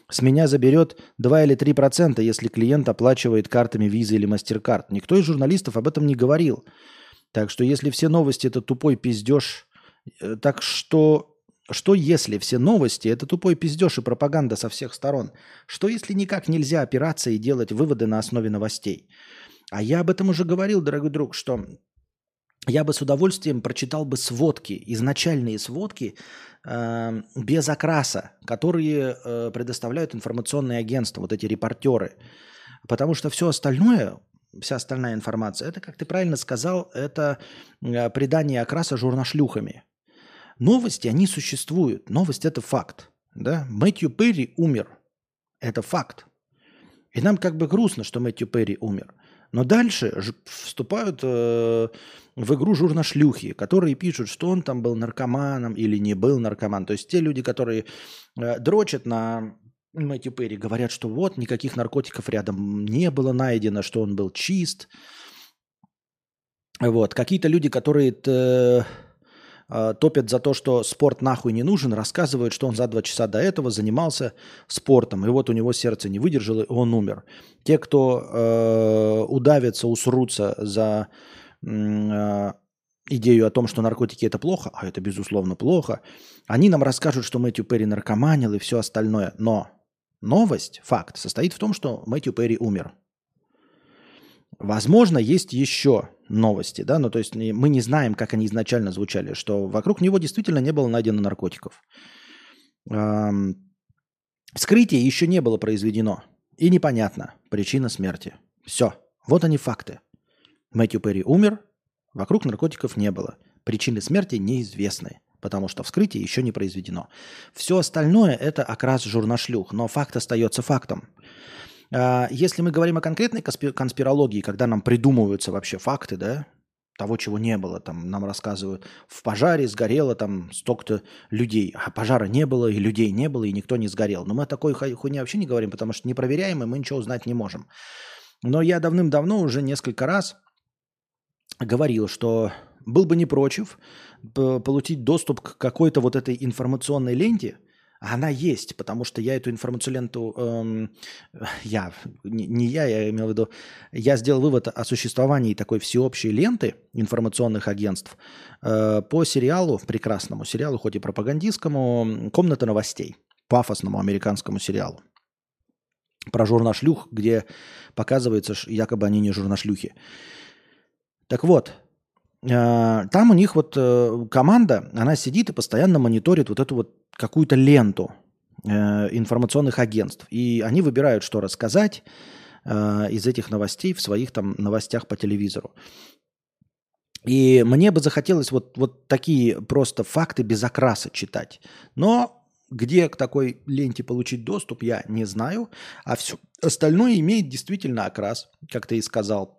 с меня заберет два или три процента, если клиент оплачивает картами Visa или MasterCard. Никто из журналистов об этом не говорил. Так что если все новости – это тупой пиздеж, так что... Что если все новости – это тупой пиздеж и пропаганда со всех сторон? Что если никак нельзя опираться и делать выводы на основе новостей? А я об этом уже говорил, дорогой друг, что... Я бы с удовольствием прочитал бы сводки, изначальные сводки э, без окраса, которые э, предоставляют информационные агентства, вот эти репортеры. Потому что все остальное, вся остальная информация, это, как ты правильно сказал, это э, придание окраса журношлюхами. Новости, они существуют. Новость – это факт. Да? Мэтью Перри умер. Это факт. И нам как бы грустно, что Мэтью Перри умер. Но дальше вступают э, в игру журношлюхи, которые пишут, что он там был наркоманом или не был наркоман. То есть те люди, которые э, дрочат на Мэтью Перри, говорят, что вот никаких наркотиков рядом не было найдено, что он был чист. Вот. Какие-то люди, которые топят за то, что спорт нахуй не нужен, рассказывают, что он за два часа до этого занимался спортом, и вот у него сердце не выдержало, и он умер. Те, кто э, удавятся, усрутся за э, идею о том, что наркотики – это плохо, а это, безусловно, плохо, они нам расскажут, что Мэтью Перри наркоманил и все остальное. Но новость, факт, состоит в том, что Мэтью Перри умер. Возможно, есть еще новости, да, ну то есть мы не знаем, как они изначально звучали, что вокруг него действительно не было найдено наркотиков. Эм... Вскрытие еще не было произведено, и непонятно причина смерти. Все, вот они факты. Мэтью Перри умер, вокруг наркотиков не было, причины смерти неизвестны, потому что вскрытие еще не произведено. Все остальное это окрас журношлюх, но факт остается фактом. Если мы говорим о конкретной конспирологии, когда нам придумываются вообще факты, да, того, чего не было, там нам рассказывают, в пожаре сгорело там столько-то людей, а пожара не было, и людей не было, и никто не сгорел. Но мы о такой хуйне вообще не говорим, потому что не проверяем, и мы ничего узнать не можем. Но я давным-давно уже несколько раз говорил, что был бы не против получить доступ к какой-то вот этой информационной ленте. Она есть, потому что я эту информационную ленту, эм, я, не, не я, я имел в виду, я сделал вывод о существовании такой всеобщей ленты информационных агентств э, по сериалу, прекрасному сериалу, хоть и пропагандистскому, «Комната новостей», пафосному американскому сериалу про журношлюх, где показывается, якобы они не журношлюхи. Так вот. Там у них вот команда, она сидит и постоянно мониторит вот эту вот какую-то ленту информационных агентств. И они выбирают, что рассказать из этих новостей в своих там новостях по телевизору. И мне бы захотелось вот, вот такие просто факты без окраса читать. Но где к такой ленте получить доступ, я не знаю. А все остальное имеет действительно окрас, как ты и сказал.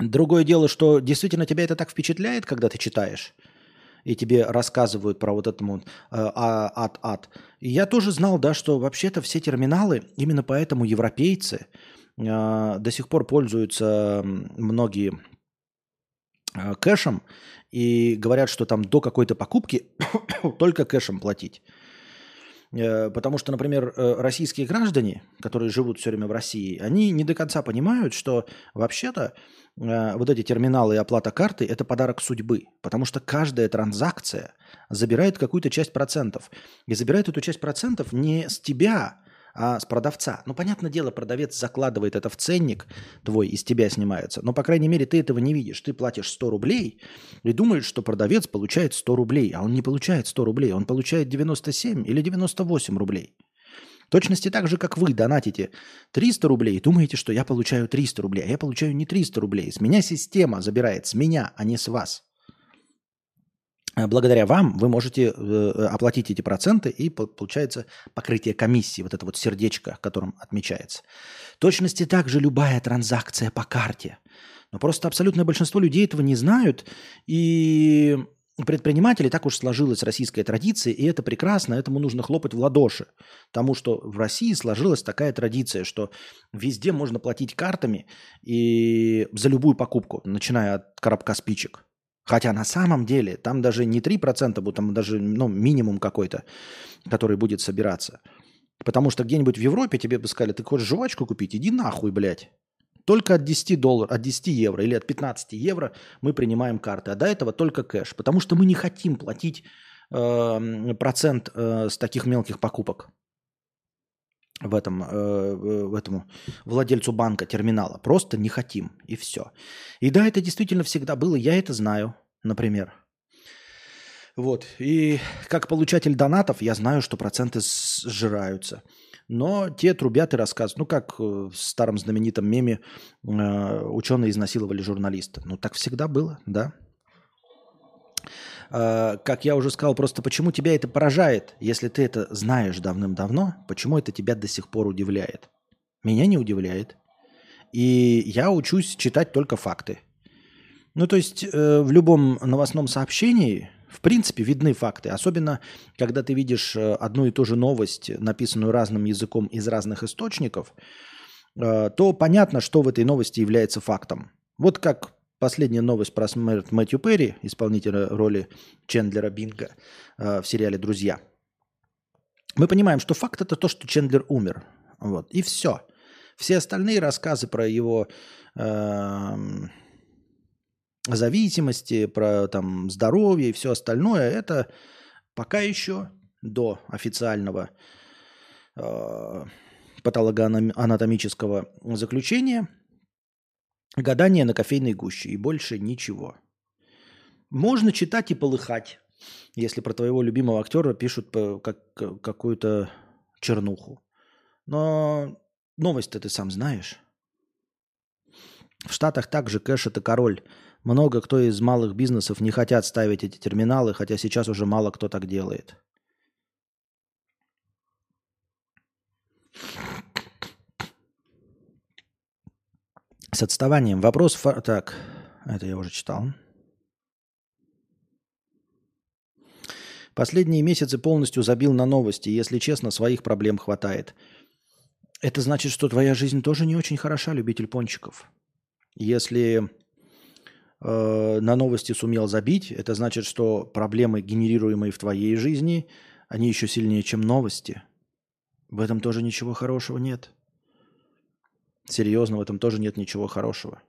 Другое дело, что действительно тебя это так впечатляет, когда ты читаешь, и тебе рассказывают про вот этот вот ад-ад. И я тоже знал, да, что вообще-то все терминалы, именно поэтому европейцы э, до сих пор пользуются многие э, кэшем и говорят, что там до какой-то покупки только кэшем платить. Потому что, например, российские граждане, которые живут все время в России, они не до конца понимают, что вообще-то вот эти терминалы и оплата карты – это подарок судьбы. Потому что каждая транзакция забирает какую-то часть процентов. И забирает эту часть процентов не с тебя, а с продавца. Ну, понятное дело, продавец закладывает это в ценник твой, и с тебя снимается. Но, по крайней мере, ты этого не видишь. Ты платишь сто рублей и думаешь, что продавец получает сто рублей. А он не получает сто рублей, он получает девяносто семь или девяносто восемь рублей. В точности так же, как вы донатите триста рублей и думаете, что я получаю триста рублей, а я получаю не триста рублей. С меня система забирает, с меня, а не с вас. Благодаря вам вы можете оплатить эти проценты и получается покрытие комиссии, вот это вот сердечко, которым отмечается. В точности также любая транзакция по карте. Но просто абсолютное большинство людей этого не знают, и предприниматели, так уж сложилась российская традиция, и это прекрасно, этому нужно хлопать в ладоши, потому что в России сложилась такая традиция, что везде можно платить картами и за любую покупку, начиная от коробка спичек. Хотя на самом деле там даже не три процента будет, там даже ну, минимум какой-то, который будет собираться. Потому что где-нибудь в Европе тебе бы сказали, ты хочешь жвачку купить? Иди нахуй, блядь. Только от десяти долларов, от десяти евро или от пятнадцати евро мы принимаем карты. А до этого только кэш. Потому что мы не хотим платить э, процент э, с таких мелких покупок в этом, э, этому владельцу банка, терминала. Просто не хотим, и все. И да, это действительно всегда было, я это знаю, например. Вот, и как получатель донатов я знаю, что проценты сжираются. Но те трубят и рассказывают, ну как в старом знаменитом меме э, ученые изнасиловали журналиста. Ну так всегда было, да. Как я уже сказал, просто почему тебя это поражает, если ты это знаешь давным-давно, почему это тебя до сих пор удивляет? Меня не удивляет. И я учусь читать только факты. Ну, то есть в любом новостном сообщении, в принципе, видны факты. Особенно, когда ты видишь одну и ту же новость, написанную разным языком из разных источников, то понятно, что в этой новости является фактом. Вот как Последняя новость про смерть Мэтью Перри, исполнителя роли Чендлера Бинга э, в сериале «Друзья». Мы понимаем, что факт – это то, что Чендлер умер. Вот. И все. Все остальные рассказы про его э, зависимости, про там, здоровье и все остальное – это пока еще до официального э, патологоанатомического заключения – гадание на кофейной гуще и больше ничего. Можно читать и полыхать, если про твоего любимого актера пишут как, какую-то чернуху. Но новость-то ты сам знаешь. В Штатах также кэш – это король. Много кто из малых бизнесов не хотят ставить эти терминалы, хотя сейчас уже мало кто так делает. С отставанием. Вопрос... Фа... Так, это я уже читал. Последние месяцы полностью забил на новости. Если честно, своих проблем хватает. Это значит, что твоя жизнь тоже не очень хороша, любитель пончиков. Если э, на новости сумел забить, это значит, что проблемы, генерируемые в твоей жизни, они еще сильнее, чем новости. В этом тоже ничего хорошего нет. Серьезно, в этом тоже нет ничего хорошего.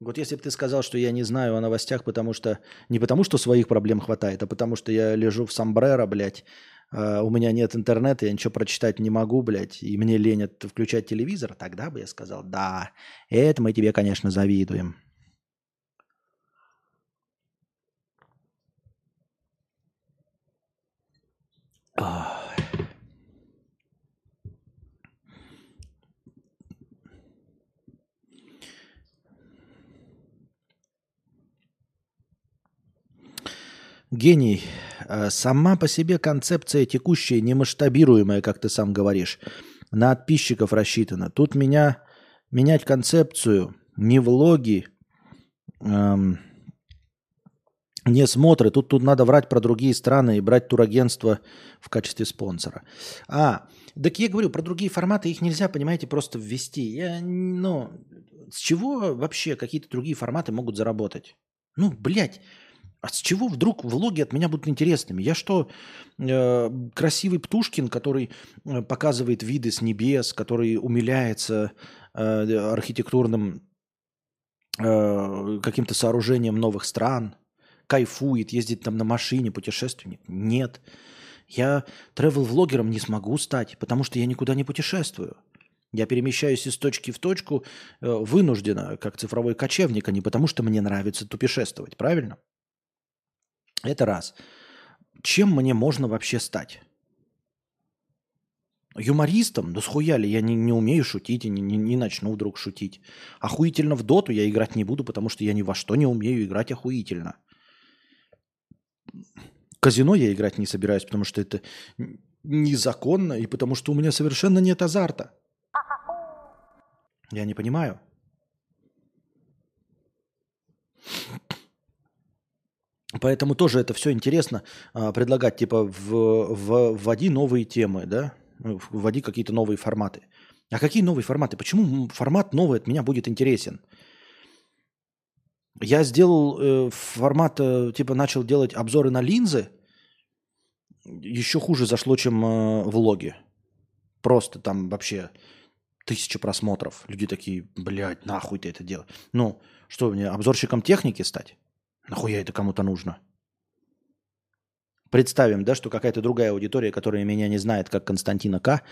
Вот если бы ты сказал, что я не знаю о новостях, потому что... Не потому, что своих проблем хватает, а потому, что я лежу в сомбреро, блядь, э, у меня нет интернета, я ничего прочитать не могу, блядь, и мне лень включать телевизор, тогда бы я сказал, да, это мы тебе, конечно, завидуем. Ах. Гений. Сама по себе концепция текущая, немасштабируемая, как ты сам говоришь, на подписчиков рассчитана. Тут меня менять концепцию, не влоги, эм, не смотры. Тут, тут надо врать про другие страны и брать турагентство в качестве спонсора. А, так я говорю, про другие форматы их нельзя, понимаете, просто ввести. Я, ну, с чего вообще какие-то другие форматы могут заработать? Ну, блядь. А с чего вдруг влоги от меня будут интересными? Я что, э, красивый Птушкин, который показывает виды с небес, который умиляется э, архитектурным э, каким-то сооружением новых стран, кайфует, ездит там на машине, путешественник? Нет. Я тревел-влогером не смогу стать, потому что я никуда не путешествую. Я перемещаюсь из точки в точку э, вынужденно, как цифровой кочевник, а не потому что мне нравится путешествовать, правильно? Это раз. Чем мне можно вообще стать? Юмористом? Да схуя ли? Я не, не умею шутить и не, не, не начну вдруг шутить. Охуительно в доту я играть не буду, потому что я ни во что не умею играть охуительно. Казино я играть не собираюсь, потому что это незаконно и потому что у меня совершенно нет азарта. Я не понимаю. Поэтому тоже это все интересно а, предлагать, типа, в, в, вводи новые темы, да, вводи какие-то новые форматы. А какие новые форматы? Почему формат новый от меня будет интересен? Я сделал э, формат, э, типа, начал делать обзоры на линзы, еще хуже зашло, чем э, влоги. Просто там вообще тысяча просмотров. Люди такие, блядь, нахуй ты это делаешь? Ну, что мне, обзорщиком техники стать? Нахуя это кому-то нужно? Представим, да, что какая-то другая аудитория, которая меня не знает, как Константина К,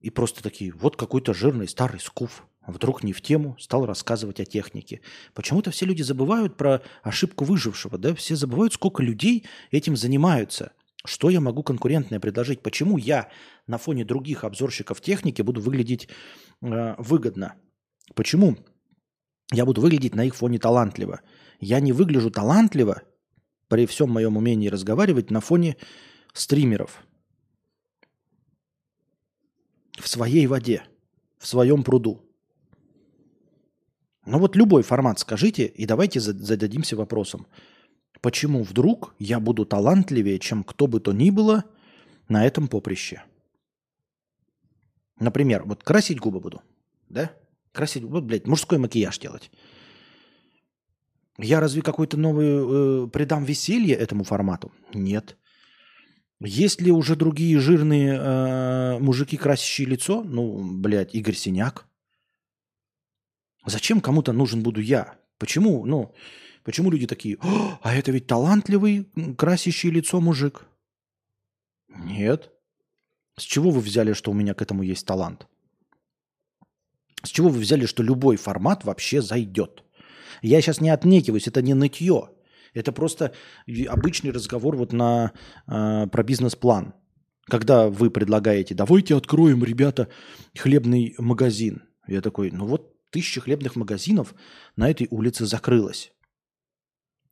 и просто такие, вот какой-то жирный старый скуф, вдруг не в тему, стал рассказывать о технике. Почему-то все люди забывают про ошибку выжившего, да, все забывают, сколько людей этим занимаются. Что я могу конкурентное предложить? Почему я на фоне других обзорщиков техники буду выглядеть э, выгодно? Почему я буду выглядеть на их фоне талантливо? Я не выгляжу талантливо при всем моем умении разговаривать на фоне стримеров. В своей воде, в своем пруду. Ну вот любой формат скажите, и давайте зададимся вопросом. Почему вдруг я буду талантливее, чем кто бы то ни было на этом поприще? Например, вот красить губы буду, да? Красить, вот, блядь, мужской макияж делать. Я разве какой-то новый э, придам веселье этому формату? Нет. Есть ли уже другие жирные э, мужики, красящие лицо? Ну, блядь, Игорь Синяк. Зачем кому-то нужен буду я? Почему? Ну, почему люди такие? А это ведь талантливый, красящий лицо мужик. Нет. С чего вы взяли, что у меня к этому есть талант? С чего вы взяли, что любой формат вообще зайдет? Я сейчас не отнекиваюсь, это не нытье. Это просто обычный разговор вот на, э, про бизнес-план. Когда вы предлагаете, давайте откроем, ребята, хлебный магазин. Я такой, ну вот тысяча хлебных магазинов на этой улице закрылась.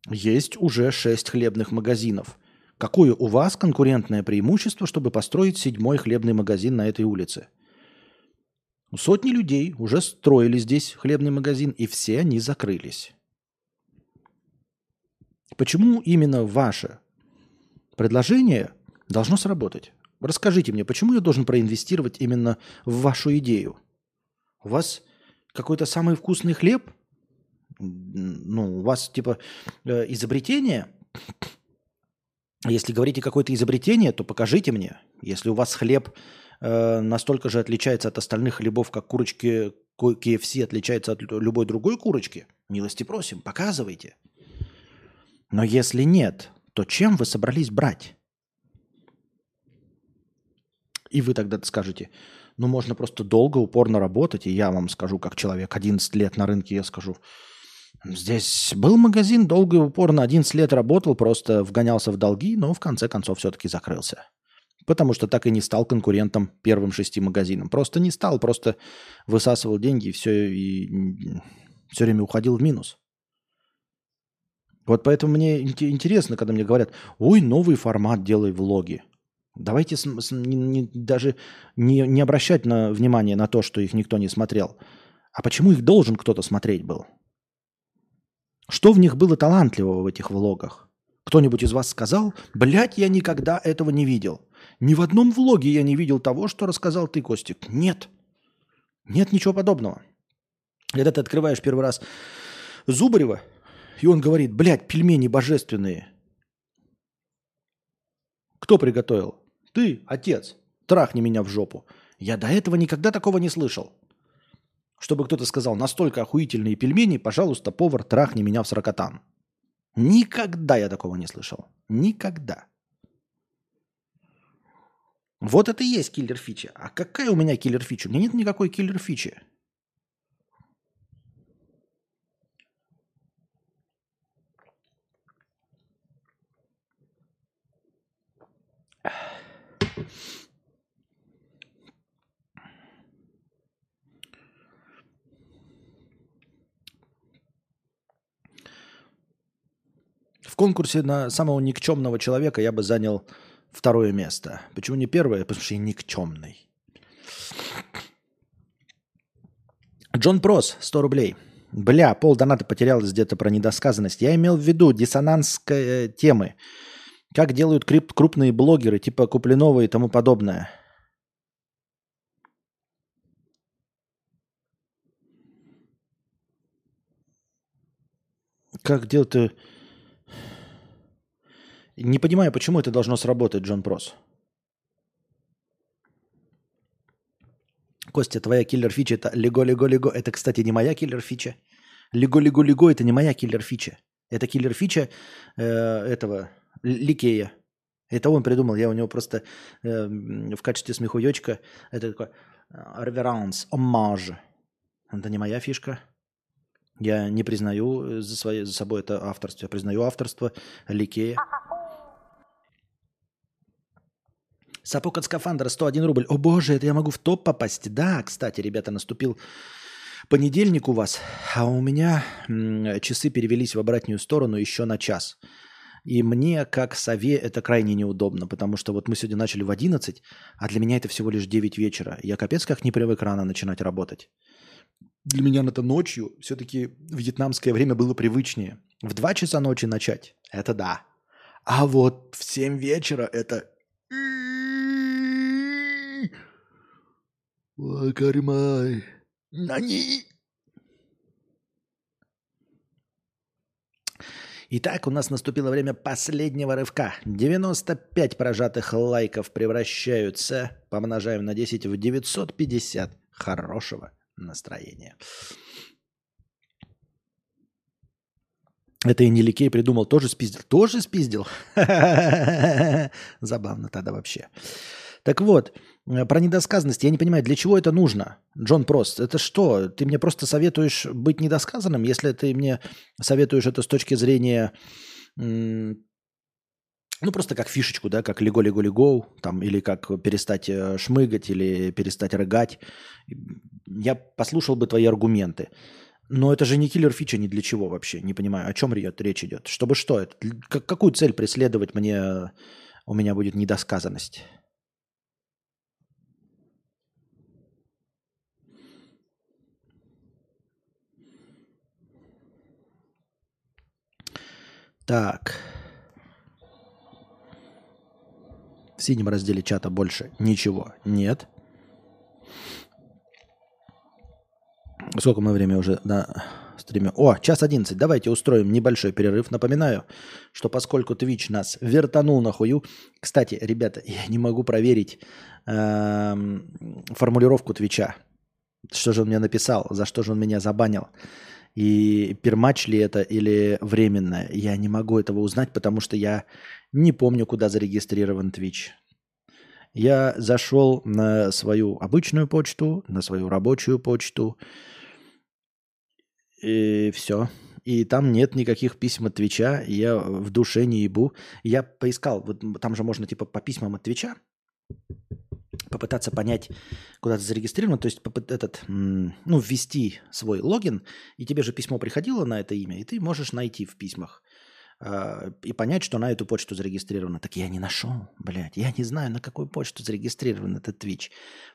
Есть уже шесть хлебных магазинов. Какое у вас конкурентное преимущество, чтобы построить седьмой хлебный магазин на этой улице? Сотни людей уже строили здесь хлебный магазин, и все они закрылись. Почему именно ваше предложение должно сработать? Расскажите мне, почему я должен проинвестировать именно в вашу идею? У вас какой-то самый вкусный хлеб? Ну, у вас типа э, изобретение? Если говорите какое-то изобретение, то покажите мне. Если у вас хлеб э, настолько же отличается от остальных хлебов, как курочки кей эф си отличается от любой другой курочки, милости просим, показывайте. Но если нет, то чем вы собрались брать? И вы тогда скажете, ну можно просто долго, упорно работать, и я вам скажу, как человек одиннадцать лет на рынке, я скажу, здесь был магазин, долго и упорно, одиннадцать лет работал, просто вгонялся в долги, но в конце концов все-таки закрылся. Потому что так и не стал конкурентом первым шести магазинам. Просто не стал, просто высасывал деньги и все, и все время уходил в минус. Вот поэтому мне интересно, когда мне говорят, ой, новый формат, делай влоги. Давайте с, с, не, не, даже не, не обращать на, внимание на то, что их никто не смотрел. А почему их должен кто-то смотреть был? Что в них было талантливого в этих влогах? Кто-нибудь из вас сказал, блядь, я никогда этого не видел. Ни в одном влоге я не видел того, что рассказал ты, Костик. Нет. Нет ничего подобного. Когда ты открываешь первый раз Зубарева, и он говорит, блядь, пельмени божественные. Кто приготовил? Ты, отец. Трахни меня в жопу. Я до этого никогда такого не слышал. Чтобы кто-то сказал, настолько охуительные пельмени, пожалуйста, повар, трахни меня в сорокатан. Никогда я такого не слышал. Никогда. Вот это и есть киллер-фича. А какая у меня киллер-фича? У меня нет никакой киллер-фичи. В конкурсе на самого никчемного человека я бы занял второе место. Почему не первое? Потому что я никчемный. Джон Прос, сто рублей. Бля, полдоната потерялось где-то про недосказанность. Я имел в виду диссонанс э, темы. Как делают крип- крупные блогеры, типа Куплинова и тому подобное. Как делают... Не понимаю, почему это должно сработать, Джон Прос. Костя, твоя киллер-фича – это лего-лего-лего. Это, кстати, не моя киллер-фича. Лего-лего-лего – это не моя киллер-фича. Это киллер-фича э, этого Ликея. Это он придумал. Я у него просто э, в качестве смехуёчка. Это такой реверанс, оммаж. Это не моя фишка. Я не признаю за, своей, за собой это авторство. Я признаю авторство Ликея. Сапог от скафандра, сто один рубль. О боже, это я могу в топ попасть. Да, кстати, ребята, наступил понедельник у вас, а у меня часы перевелись в обратную сторону еще на час. И мне, как сове, это крайне неудобно, потому что вот мы сегодня начали в одиннадцать, а для меня это всего лишь девять вечера. Я капец как не привык рано начинать работать. Для меня на то ночью все-таки вьетнамское время было привычнее. В два часа ночи начать – это да. А вот в семь вечера – это... Вакармай. Нани. Итак, у нас наступило время последнего рывка. девяносто пять прожатых лайков превращаются, помножаем на десять, в девятьсот пятьдесят. Хорошего настроения. Это и не Ликей придумал, тоже спиздил. Тоже спиздил? Забавно тогда вообще. Так вот, про недосказанность. Я не понимаю, для чего это нужно, Джон Прост? Это что? Ты мне просто советуешь быть недосказанным, если ты мне советуешь это с точки зрения, ну, просто как фишечку, да, как лего-лего-лего, там, или как перестать шмыгать, или перестать рыгать. Я послушал бы твои аргументы. Но это же не киллер-фича ни для чего вообще. Не понимаю, о чем речь идет. Чтобы что? Какую цель преследовать мне у меня будет недосказанность? Так. В синем разделе чата больше ничего нет. Сколько мы времени уже на стриме? О, час одиннадцать. Давайте устроим небольшой перерыв. Напоминаю, что поскольку Twitch нас вертанул на хую... Кстати, ребята, я не могу проверить формулировку Twitch'а. Что же он мне написал? За что же он меня забанил? И пермач ли это или временно? Я не могу этого узнать, потому что я не помню, куда зарегистрирован Twitch. Я зашел на свою обычную почту, на свою рабочую почту. И все. И там нет никаких писем от Twitch'а. Я в душе не ебу. Я поискал. Вот там же можно типа по письмам от Twitch'а попытаться понять, куда ты зарегистрирован, то есть этот, ну, ввести свой логин, и тебе же письмо приходило на это имя, и ты можешь найти в письмах э, и понять, что на эту почту зарегистрировано. Так я не нашел, блядь, я не знаю, на какую почту зарегистрирован этот Twitch,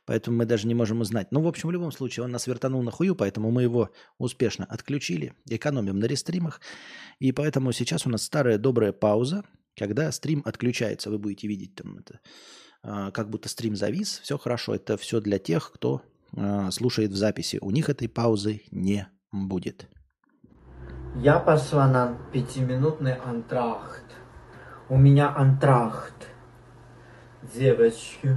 поэтому мы даже не можем узнать. Ну, в общем, в любом случае, он нас вертанул на хую, поэтому мы его успешно отключили, экономим на рестримах, и поэтому сейчас у нас старая добрая пауза, когда стрим отключается, вы будете видеть там это... Как будто стрим завис, все хорошо. Это все для тех, кто э, слушает в записи. У них этой паузы не будет. Я пошла на пятиминутный антракт. У меня антракт. Девочки.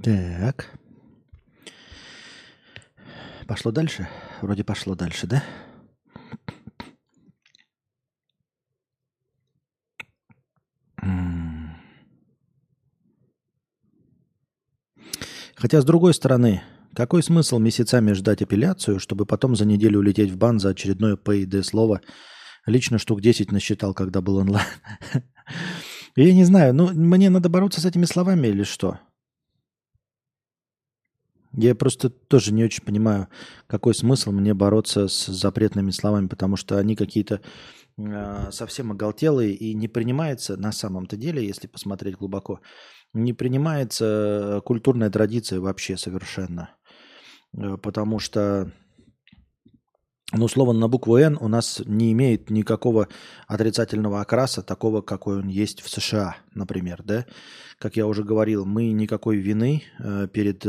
Так. Пошло дальше? Вроде пошло дальше, да? Хотя, с другой стороны, какой смысл месяцами ждать апелляцию, чтобы потом за неделю улететь в бан за очередное пэ и дэ-слово? Лично штук десять насчитал, когда был онлайн. Я не знаю, ну мне надо бороться с этими словами или что? Я просто тоже не очень понимаю, какой смысл мне бороться с запретными словами, потому что они какие-то совсем оголтелые и не принимается на самом-то деле, если посмотреть глубоко, не принимается культурная традиция вообще совершенно. Потому что, ну, слово на букву «Н» у нас не имеет никакого отрицательного окраса, такого, какой он есть в США, например. Да? Как я уже говорил, мы никакой вины перед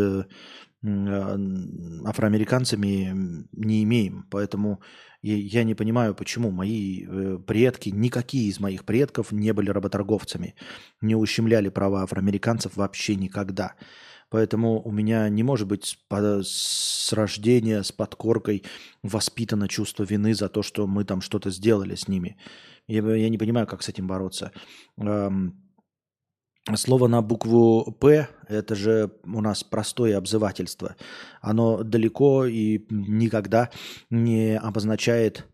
афроамериканцами не имеем. Поэтому я не понимаю, почему мои предки, никакие из моих предков не были работорговцами, не ущемляли права афроамериканцев вообще никогда. Поэтому у меня не может быть с рождения, с подкоркой воспитано чувство вины за то, что мы там что-то сделали с ними. Я, я не понимаю, как с этим бороться. Слово на букву «П» – это же у нас простое обзывательство. Оно далеко и никогда не обозначает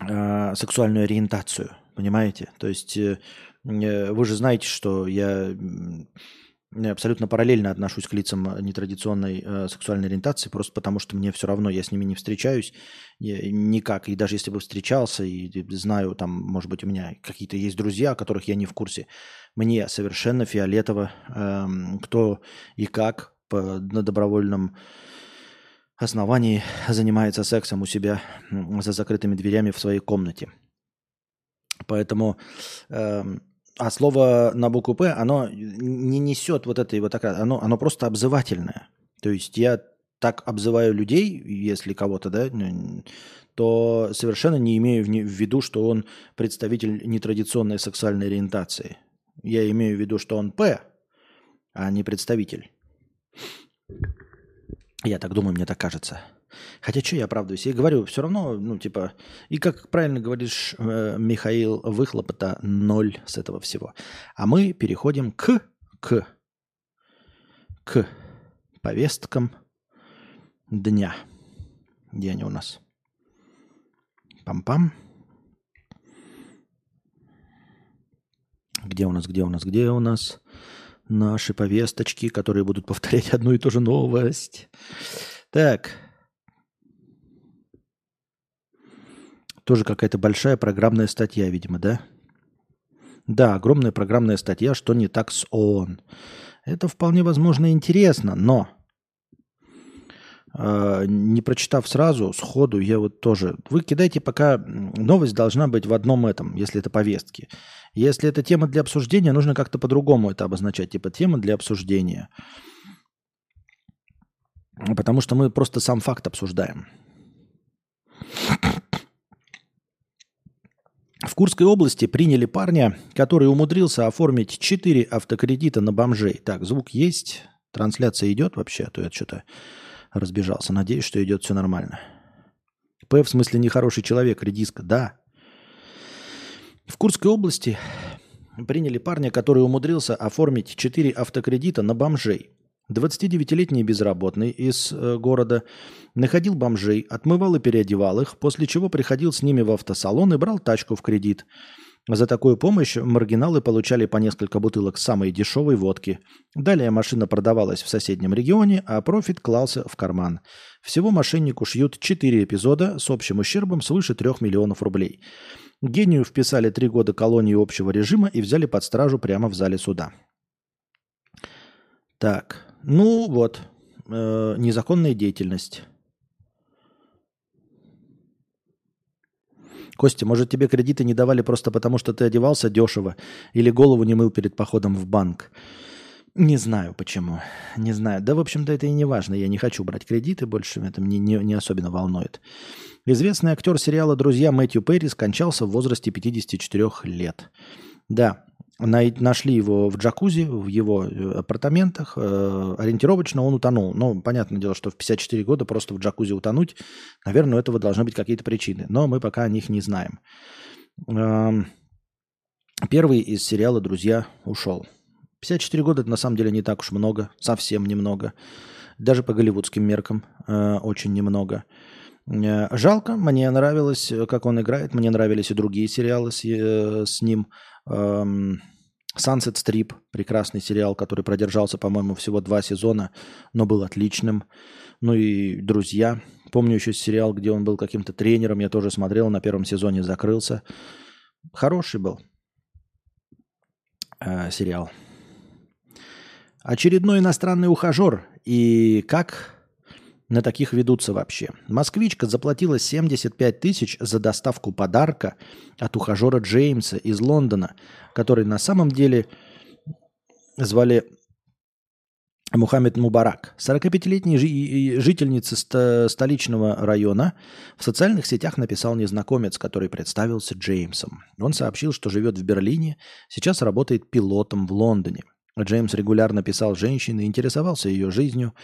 э, сексуальную ориентацию, понимаете? То есть э, вы же знаете, что я абсолютно параллельно отношусь к лицам нетрадиционной э, сексуальной ориентации, просто потому что мне все равно, я с ними не встречаюсь никак. И даже если бы встречался, и знаю, там, может быть, у меня какие-то есть друзья, о которых я не в курсе, мне совершенно фиолетово, э, кто и как по, на добровольном основании занимается сексом у себя за закрытыми дверями в своей комнате. Поэтому... Э, А слово на букву «П», оно не несет вот этой вот окрас, оно, оно просто обзывательное. То есть я так обзываю людей, если кого-то, да, то совершенно не имею в виду, что он представитель нетрадиционной сексуальной ориентации. Я имею в виду, что он «П», а не представитель. Я так думаю, мне так кажется. Хотя что я оправдываюсь? Я говорю, все равно, ну, типа... И как правильно говоришь, Михаил, выхлопа-то ноль с этого всего. А мы переходим к... К... К повесткам дня. Где они у нас? Пам-пам. Где у нас, где у нас, где у нас наши повесточки, которые будут повторять одну и ту же новость? Так... Тоже какая-то большая программная статья, видимо, да? Да, огромная программная статья, что не так с ООН. Это вполне возможно интересно, но э, не прочитав сразу, сходу, я вот тоже... Вы кидайте, пока новость должна быть в одном этом, если это повестки. Если это тема для обсуждения, нужно как-то по-другому это обозначать, типа тема для обсуждения. Потому что мы просто сам факт обсуждаем. В Курской области приняли парня, который умудрился оформить четыре автокредита на бомжей. Так, звук есть, трансляция идет вообще, а то я что-то разбежался. Надеюсь, что идет все нормально. П в смысле нехороший человек, редиска, да. В Курской области приняли парня, который умудрился оформить четыре автокредита на бомжей. двадцатидевятилетний безработный из города находил бомжей, отмывал и переодевал их, после чего приходил с ними в автосалон и брал тачку в кредит. За такую помощь маргиналы получали по несколько бутылок самой дешевой водки. Далее машина продавалась в соседнем регионе, а профит клался в карман. Всего мошеннику шьют четыре эпизода с общим ущербом свыше трёх миллионов рублей. Гению вписали три года колонии общего режима и взяли под стражу прямо в зале суда. Так, ну вот, э, незаконная деятельность. Костя, может, тебе кредиты не давали просто потому, что ты одевался дешево или голову не мыл перед походом в банк? Не знаю почему, не знаю. Да, в общем-то, это и не важно, я не хочу брать кредиты больше, это мне не, не особенно волнует. Известный актер сериала «Друзья» Мэтью Перри скончался в возрасте пятидесяти четырёх лет. Да. Нашли его в джакузи, в его апартаментах. Ориентировочно он утонул. Ну, понятное дело, что в пятьдесят четыре года просто в джакузи утонуть, наверное, у этого должны быть какие-то причины. Но мы пока о них не знаем. Первый из сериала «Друзья» ушел. пятьдесят четыре года – это на самом деле не так уж много, совсем немного. Даже по голливудским меркам очень немного. Жалко, мне нравилось, как он играет. Мне нравились и другие сериалы с, с ним. «Сансет Стрип» – прекрасный сериал, который продержался, по-моему, всего два сезона, но был отличным. Ну и «Друзья». Помню еще сериал, где он был каким-то тренером. Я тоже смотрел, на первом сезоне закрылся. Хороший был э, сериал. Очередной иностранный ухажер. И как... На таких ведутся вообще. Москвичка заплатила семьдесят пять тысяч за доставку подарка от ухажера Джеймса из Лондона, который на самом деле звали Мухаммед Мубарак. сорокапятилетняя жительница ст- столичного района в социальных сетях написал незнакомец, который представился Джеймсом. Он сообщил, что живет в Берлине, сейчас работает пилотом в Лондоне. Джеймс регулярно писал женщине, интересовался ее жизнью,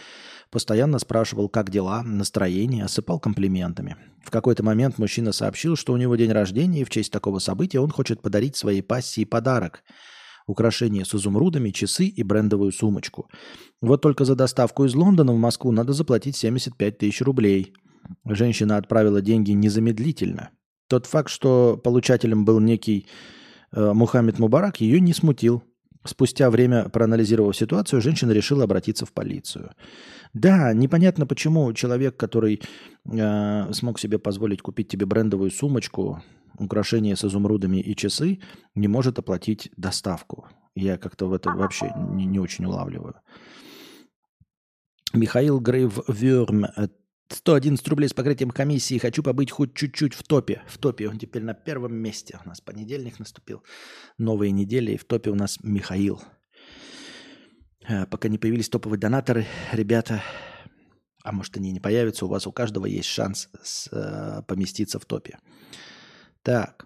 постоянно спрашивал, как дела, настроение, осыпал комплиментами. В какой-то момент мужчина сообщил, что у него день рождения, и в честь такого события он хочет подарить своей пассии подарок – украшение с изумрудами, часы и брендовую сумочку. Вот только за доставку из Лондона в Москву надо заплатить семьдесят пять тысяч рублей. Женщина отправила деньги незамедлительно. Тот факт, что получателем был некий э, Мухаммед Мубарак, ее не смутил. Спустя время, проанализировав ситуацию, женщина решила обратиться в полицию. Да, непонятно, почему человек, который э, смог себе позволить купить тебе брендовую сумочку, украшения с изумрудами и часы, не может оплатить доставку. Я как-то в это вообще не, не очень улавливаю. Михаил Грейвверм сто одиннадцать рублей с покрытием комиссии. Хочу побыть хоть чуть-чуть в топе. В топе он теперь на первом месте. У нас понедельник наступил. Новые недели. И в топе у нас Михаил. Пока не появились топовые донаторы, ребята, а может они не появятся, у вас у каждого есть шанс с, э, поместиться в топе. Так.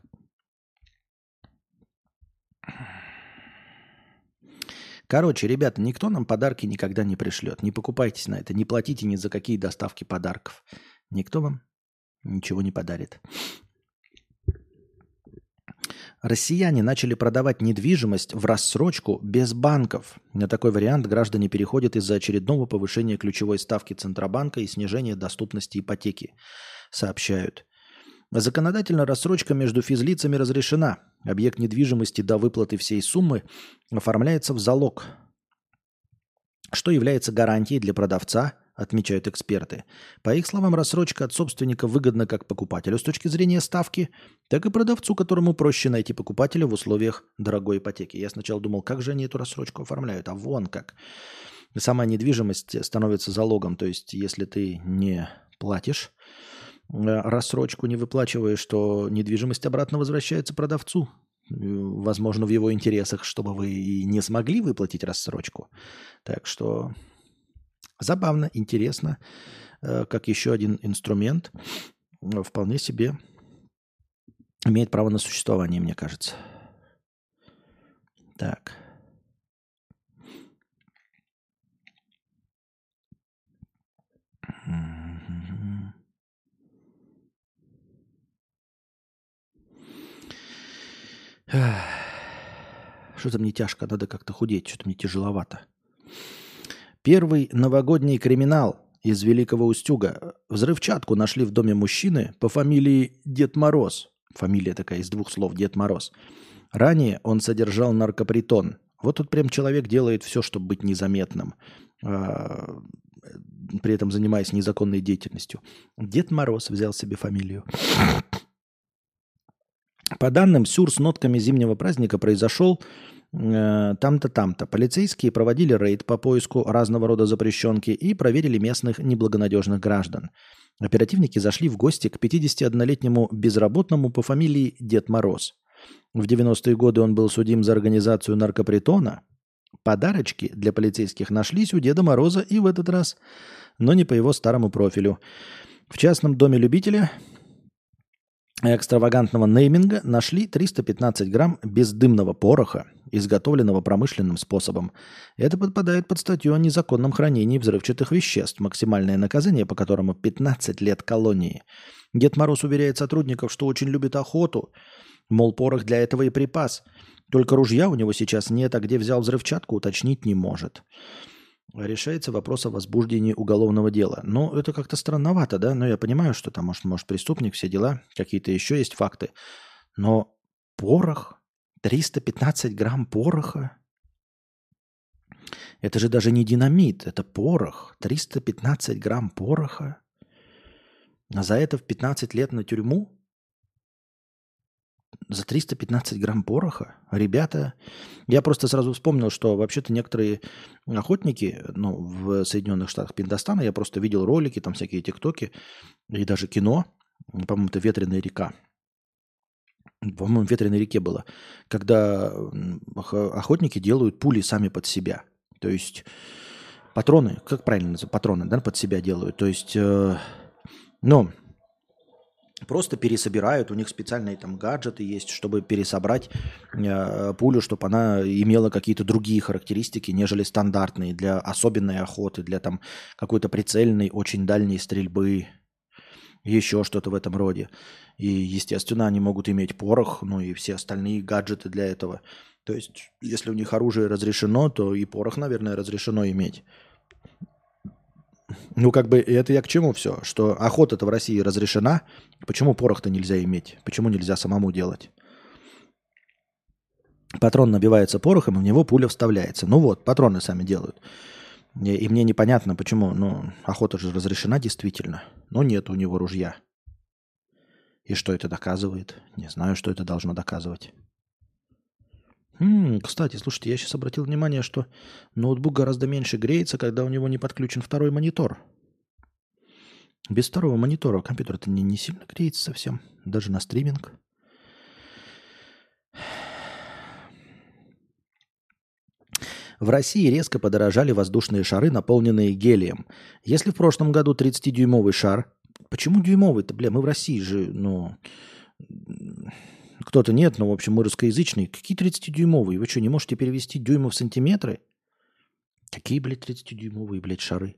Короче, ребята, никто нам подарки никогда не пришлет. Не покупайтесь на это, не платите ни за какие доставки подарков. Никто вам ничего не подарит. Россияне начали продавать недвижимость в рассрочку без банков. На такой вариант граждане переходят из-за очередного повышения ключевой ставки Центробанка и снижения доступности ипотеки, сообщают. Законодательно рассрочка между физлицами разрешена. Объект недвижимости до выплаты всей суммы оформляется в залог, что является гарантией для продавца, отмечают эксперты. По их словам, рассрочка от собственника выгодна как покупателю с точки зрения ставки, так и продавцу, которому проще найти покупателя в условиях дорогой ипотеки. Я сначала думал, как же они эту рассрочку оформляют, а вон как. Сама недвижимость становится залогом, то есть если ты не платишь рассрочку, не выплачиваешь, то недвижимость обратно возвращается продавцу. Возможно, в его интересах, чтобы вы и не смогли выплатить рассрочку. Так что... Забавно, интересно, как еще один инструмент вполне себе имеет право на существование, мне кажется. Так. Что-то мне тяжко, надо как-то худеть, что-то мне тяжеловато. Первый новогодний криминал из Великого Устюга. Взрывчатку нашли в доме мужчины по фамилии Дед Мороз. Фамилия такая из двух слов, Дед Мороз. Ранее он содержал наркопритон. Вот тут прям человек делает все, чтобы быть незаметным, при этом занимаясь незаконной деятельностью. Дед Мороз взял себе фамилию. По данным, сюр с нотками зимнего праздника произошел... там-то, там-то. Полицейские проводили рейд по поиску разного рода запрещенки и проверили местных неблагонадежных граждан. Оперативники зашли в гости к пятидесятиоднолетнему безработному по фамилии Дед Мороз. В девяностые годы он был судим за организацию наркопритона. Подарочки для полицейских нашлись у Деда Мороза и в этот раз, но не по его старому профилю. В частном доме любителя экстравагантного нейминга нашли триста пятнадцать грамм бездымного пороха, изготовленного промышленным способом. Это подпадает под статью о незаконном хранении взрывчатых веществ, максимальное наказание по которому пятнадцать лет колонии. Дед Мороз уверяет сотрудников, что очень любит охоту, мол, порох для этого и припас. Только ружья у него сейчас нет, а где взял взрывчатку, уточнить не может. Решается вопрос о возбуждении уголовного дела. Ну, это как-то странновато, да? Но я понимаю, что там, может, может преступник, все дела, какие-то еще есть факты. Но порох, триста пятнадцать грамм пороха, это же даже не динамит, это порох. триста пятнадцать грамм пороха. А за это в пятнадцать лет на тюрьму? За триста пятнадцать грамм пороха? Ребята, я просто сразу вспомнил, что вообще-то некоторые охотники, ну, в Соединенных Штатах Пиндостана, я просто видел ролики, там всякие тиктоки и даже кино, по-моему, это «Ветреная река». По-моему, в «Ветреной реке» было, когда охотники делают пули сами под себя. То есть патроны, как правильно называется, патроны, да, под себя делают. То есть, э, ну... Просто пересобирают, у них специальные там гаджеты есть, чтобы пересобрать э, пулю, чтобы она имела какие-то другие характеристики, нежели стандартные для особенной охоты, для там какой-то прицельной, очень дальней стрельбы, еще что-то в этом роде. И, естественно, они могут иметь порох, ну и все остальные гаджеты для этого. То есть, если у них оружие разрешено, то и порох, наверное, разрешено иметь. Ну, как бы, это я к чему все? Что охота-то в России разрешена. Почему порох-то нельзя иметь? Почему нельзя самому делать? Патрон набивается порохом, и в него пуля вставляется. Ну вот, патроны сами делают. И, и мне непонятно, почему. Ну, охота же разрешена действительно. Но нет у него ружья. И что это доказывает? Не знаю, что это должно доказывать. М-м, кстати, слушайте, я сейчас обратил внимание, что ноутбук гораздо меньше греется, когда у него не подключен второй монитор. Без второго монитора компьютер-то не, не сильно греется совсем, даже на стриминг. В России резко подорожали воздушные шары, наполненные гелием. Если в прошлом году тридцатидюймовый шар... Почему дюймовый-то, бля, мы в России же, ну... Кто-то нет, но, в общем, мы русскоязычные. Какие тридцатидюймовые? Вы что, не можете перевести дюймы в сантиметры? Какие, блядь, тридцатидюймовые, блядь, шары?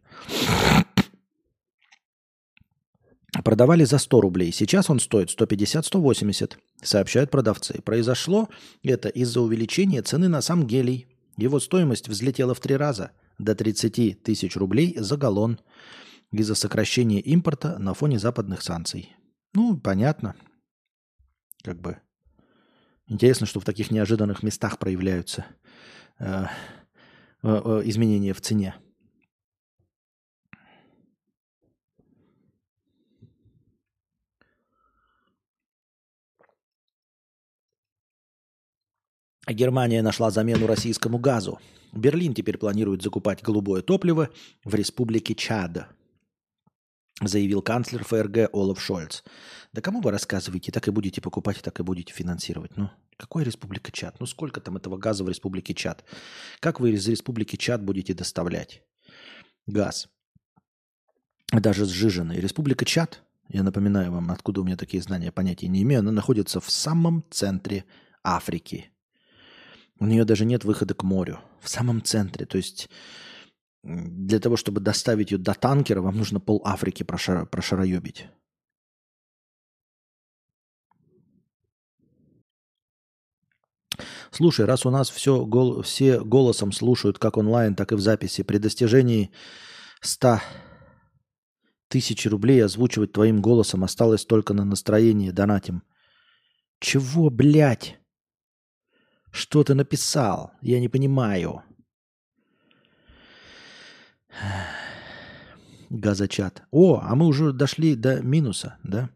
Продавали за сто рублей. Сейчас он стоит сто пятьдесят - сто восемьдесят, сообщают продавцы. Произошло это из-за увеличения цены на сам гелий. Его стоимость взлетела в три раза до тридцати тысяч рублей за галлон из-за сокращения импорта на фоне западных санкций. Ну, понятно. Как бы интересно, что в таких неожиданных местах проявляются э, э, изменения в цене. Германия нашла замену российскому газу. Берлин теперь планирует закупать голубое топливо в Республике Чад, заявил канцлер ФРГ Олаф Шольц. Да кому вы рассказываете, так и будете покупать, так и будете финансировать. Ну, какая Республика Чад? Ну, сколько там этого газа в Республике Чад? Как вы из Республики Чад будете доставлять газ? Даже сжиженный. Республика Чад, я напоминаю вам, откуда у меня такие знания, понятия не имею, она находится в самом центре Африки. У нее даже нет выхода к морю. В самом центре. То есть для того, чтобы доставить ее до танкера, вам нужно пол Африки прошар... прошароебить. Слушай, раз у нас все, гол... все голосом слушают как онлайн, так и в записи, при достижении ста тысяч рублей озвучивать твоим голосом осталось только на настроении, донатим. Чего, блядь? Что ты написал? Я не понимаю. Газочат. О, а мы уже дошли до минуса, да?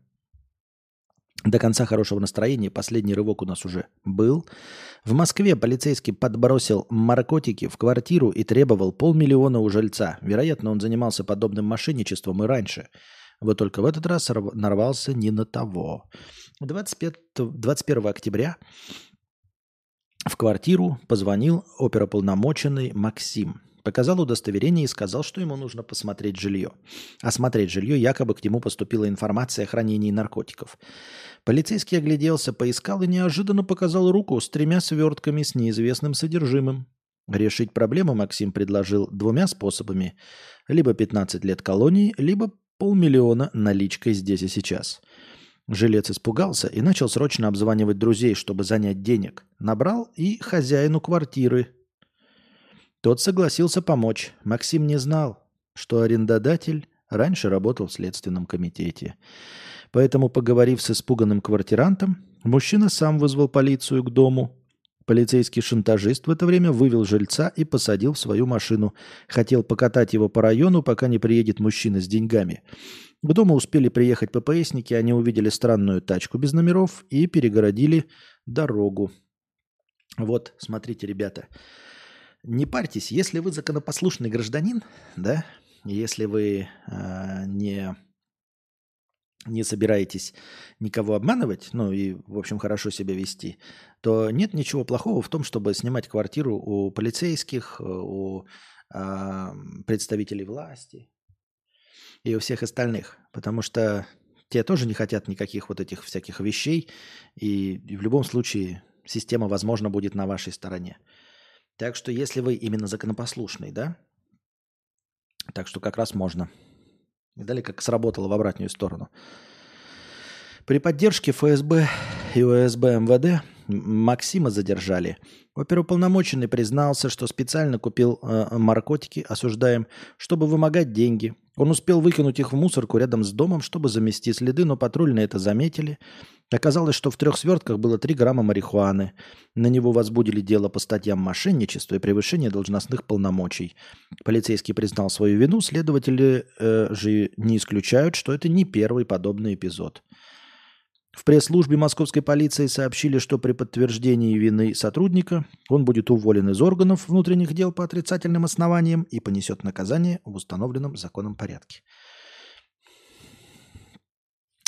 До конца хорошего настроения. Последний рывок у нас уже был. В Москве полицейский подбросил наркотики в квартиру и требовал полмиллиона у жильца. Вероятно, он занимался подобным мошенничеством и раньше. Вот только в этот раз нарвался не на того. двадцать первого октября... В квартиру позвонил оперуполномоченный Максим. Показал удостоверение и сказал, что ему нужно посмотреть жилье. Осмотреть жилье, якобы к нему поступила информация о хранении наркотиков. Полицейский огляделся, поискал и неожиданно показал руку с тремя свертками с неизвестным содержимым. Решить проблему Максим предложил двумя способами. Либо пятнадцать лет колонии, либо полмиллиона наличкой здесь и сейчас. Жилец испугался и начал срочно обзванивать друзей, чтобы занять денег. Набрал и хозяину квартиры. Тот согласился помочь. Максим не знал, что арендодатель раньше работал в следственном комитете. Поэтому, поговорив с испуганным квартирантом, мужчина сам вызвал полицию к дому. Полицейский шантажист в это время вывел жильца и посадил в свою машину. Хотел покатать его по району, пока не приедет мужчина с деньгами. К дому успели приехать ППСники, они увидели странную тачку без номеров и перегородили дорогу. Вот, смотрите, ребята, не парьтесь, если вы законопослушный гражданин, да, если вы э, не, не собираетесь никого обманывать, ну и, в общем, хорошо себя вести, то нет ничего плохого в том, чтобы снимать квартиру у полицейских, у э, представителей власти и у всех остальных, потому что те тоже не хотят никаких вот этих всяких вещей, и в любом случае система, возможно, будет на вашей стороне. Так что если вы именно законопослушный, да, так что как раз можно. И далее как сработало в обратную сторону. При поддержке ФСБ и УСБ МВД Максима задержали. Оперуполномоченный признался, что специально купил э, наркотики, осуждаем, чтобы вымогать деньги. Он успел выкинуть их в мусорку рядом с домом, чтобы замести следы, но патрульные это заметили. Оказалось, что в трех свертках было три грамма марихуаны. На него возбудили дело по статьям мошенничества и превышения должностных полномочий. Полицейский признал свою вину, следователи э, же не исключают, что это не первый подобный эпизод. В пресс-службе московской полиции сообщили, что при подтверждении вины сотрудника он будет уволен из органов внутренних дел по отрицательным основаниям и понесет наказание в установленном законом порядке.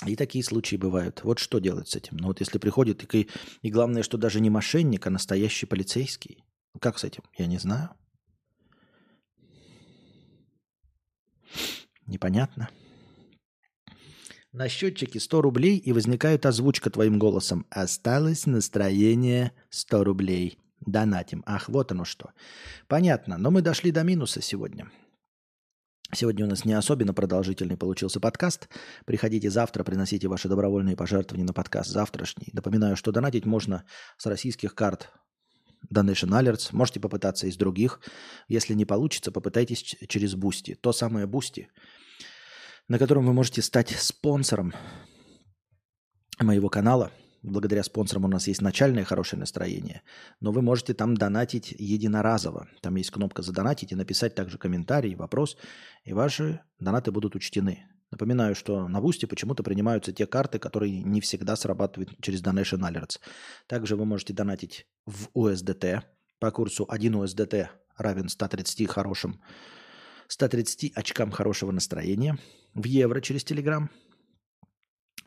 И такие случаи бывают. Вот что делать с этим? Ну вот если приходит, и, и главное, что даже не мошенник, а настоящий полицейский. Как с этим? Я не знаю. Непонятно. На счетчике сто рублей, и возникает озвучка твоим голосом. Осталось настроение сто рублей. Донатим. Ах, вот оно что. Понятно, но мы дошли до минуса сегодня. Сегодня у нас не особенно продолжительный получился подкаст. Приходите завтра, приносите ваши добровольные пожертвования на подкаст завтрашний. Напоминаю, что донатить можно с российских карт Donation Alerts. Можете попытаться из других. Если не получится, попытайтесь через Boosty. То самое Boosty, на котором вы можете стать спонсором моего канала. Благодаря спонсорам у нас есть начальное хорошее настроение, но вы можете там донатить единоразово. Там есть кнопка «Задонатить» и написать также комментарий, вопрос, и ваши донаты будут учтены. Напоминаю, что на Boosty почему-то принимаются те карты, которые не всегда срабатывают через Donation Alerts. Также вы можете донатить в ю эс ди ти по курсу один ю эс ди ти равен ста тридцати хорошим, ста тридцати очкам хорошего настроения. В евро через Telegram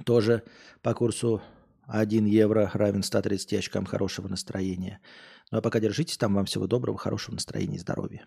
тоже по курсу один евро равен ста тридцати очкам хорошего настроения. Ну а пока держитесь там. Вам всего доброго, хорошего настроения и здоровья.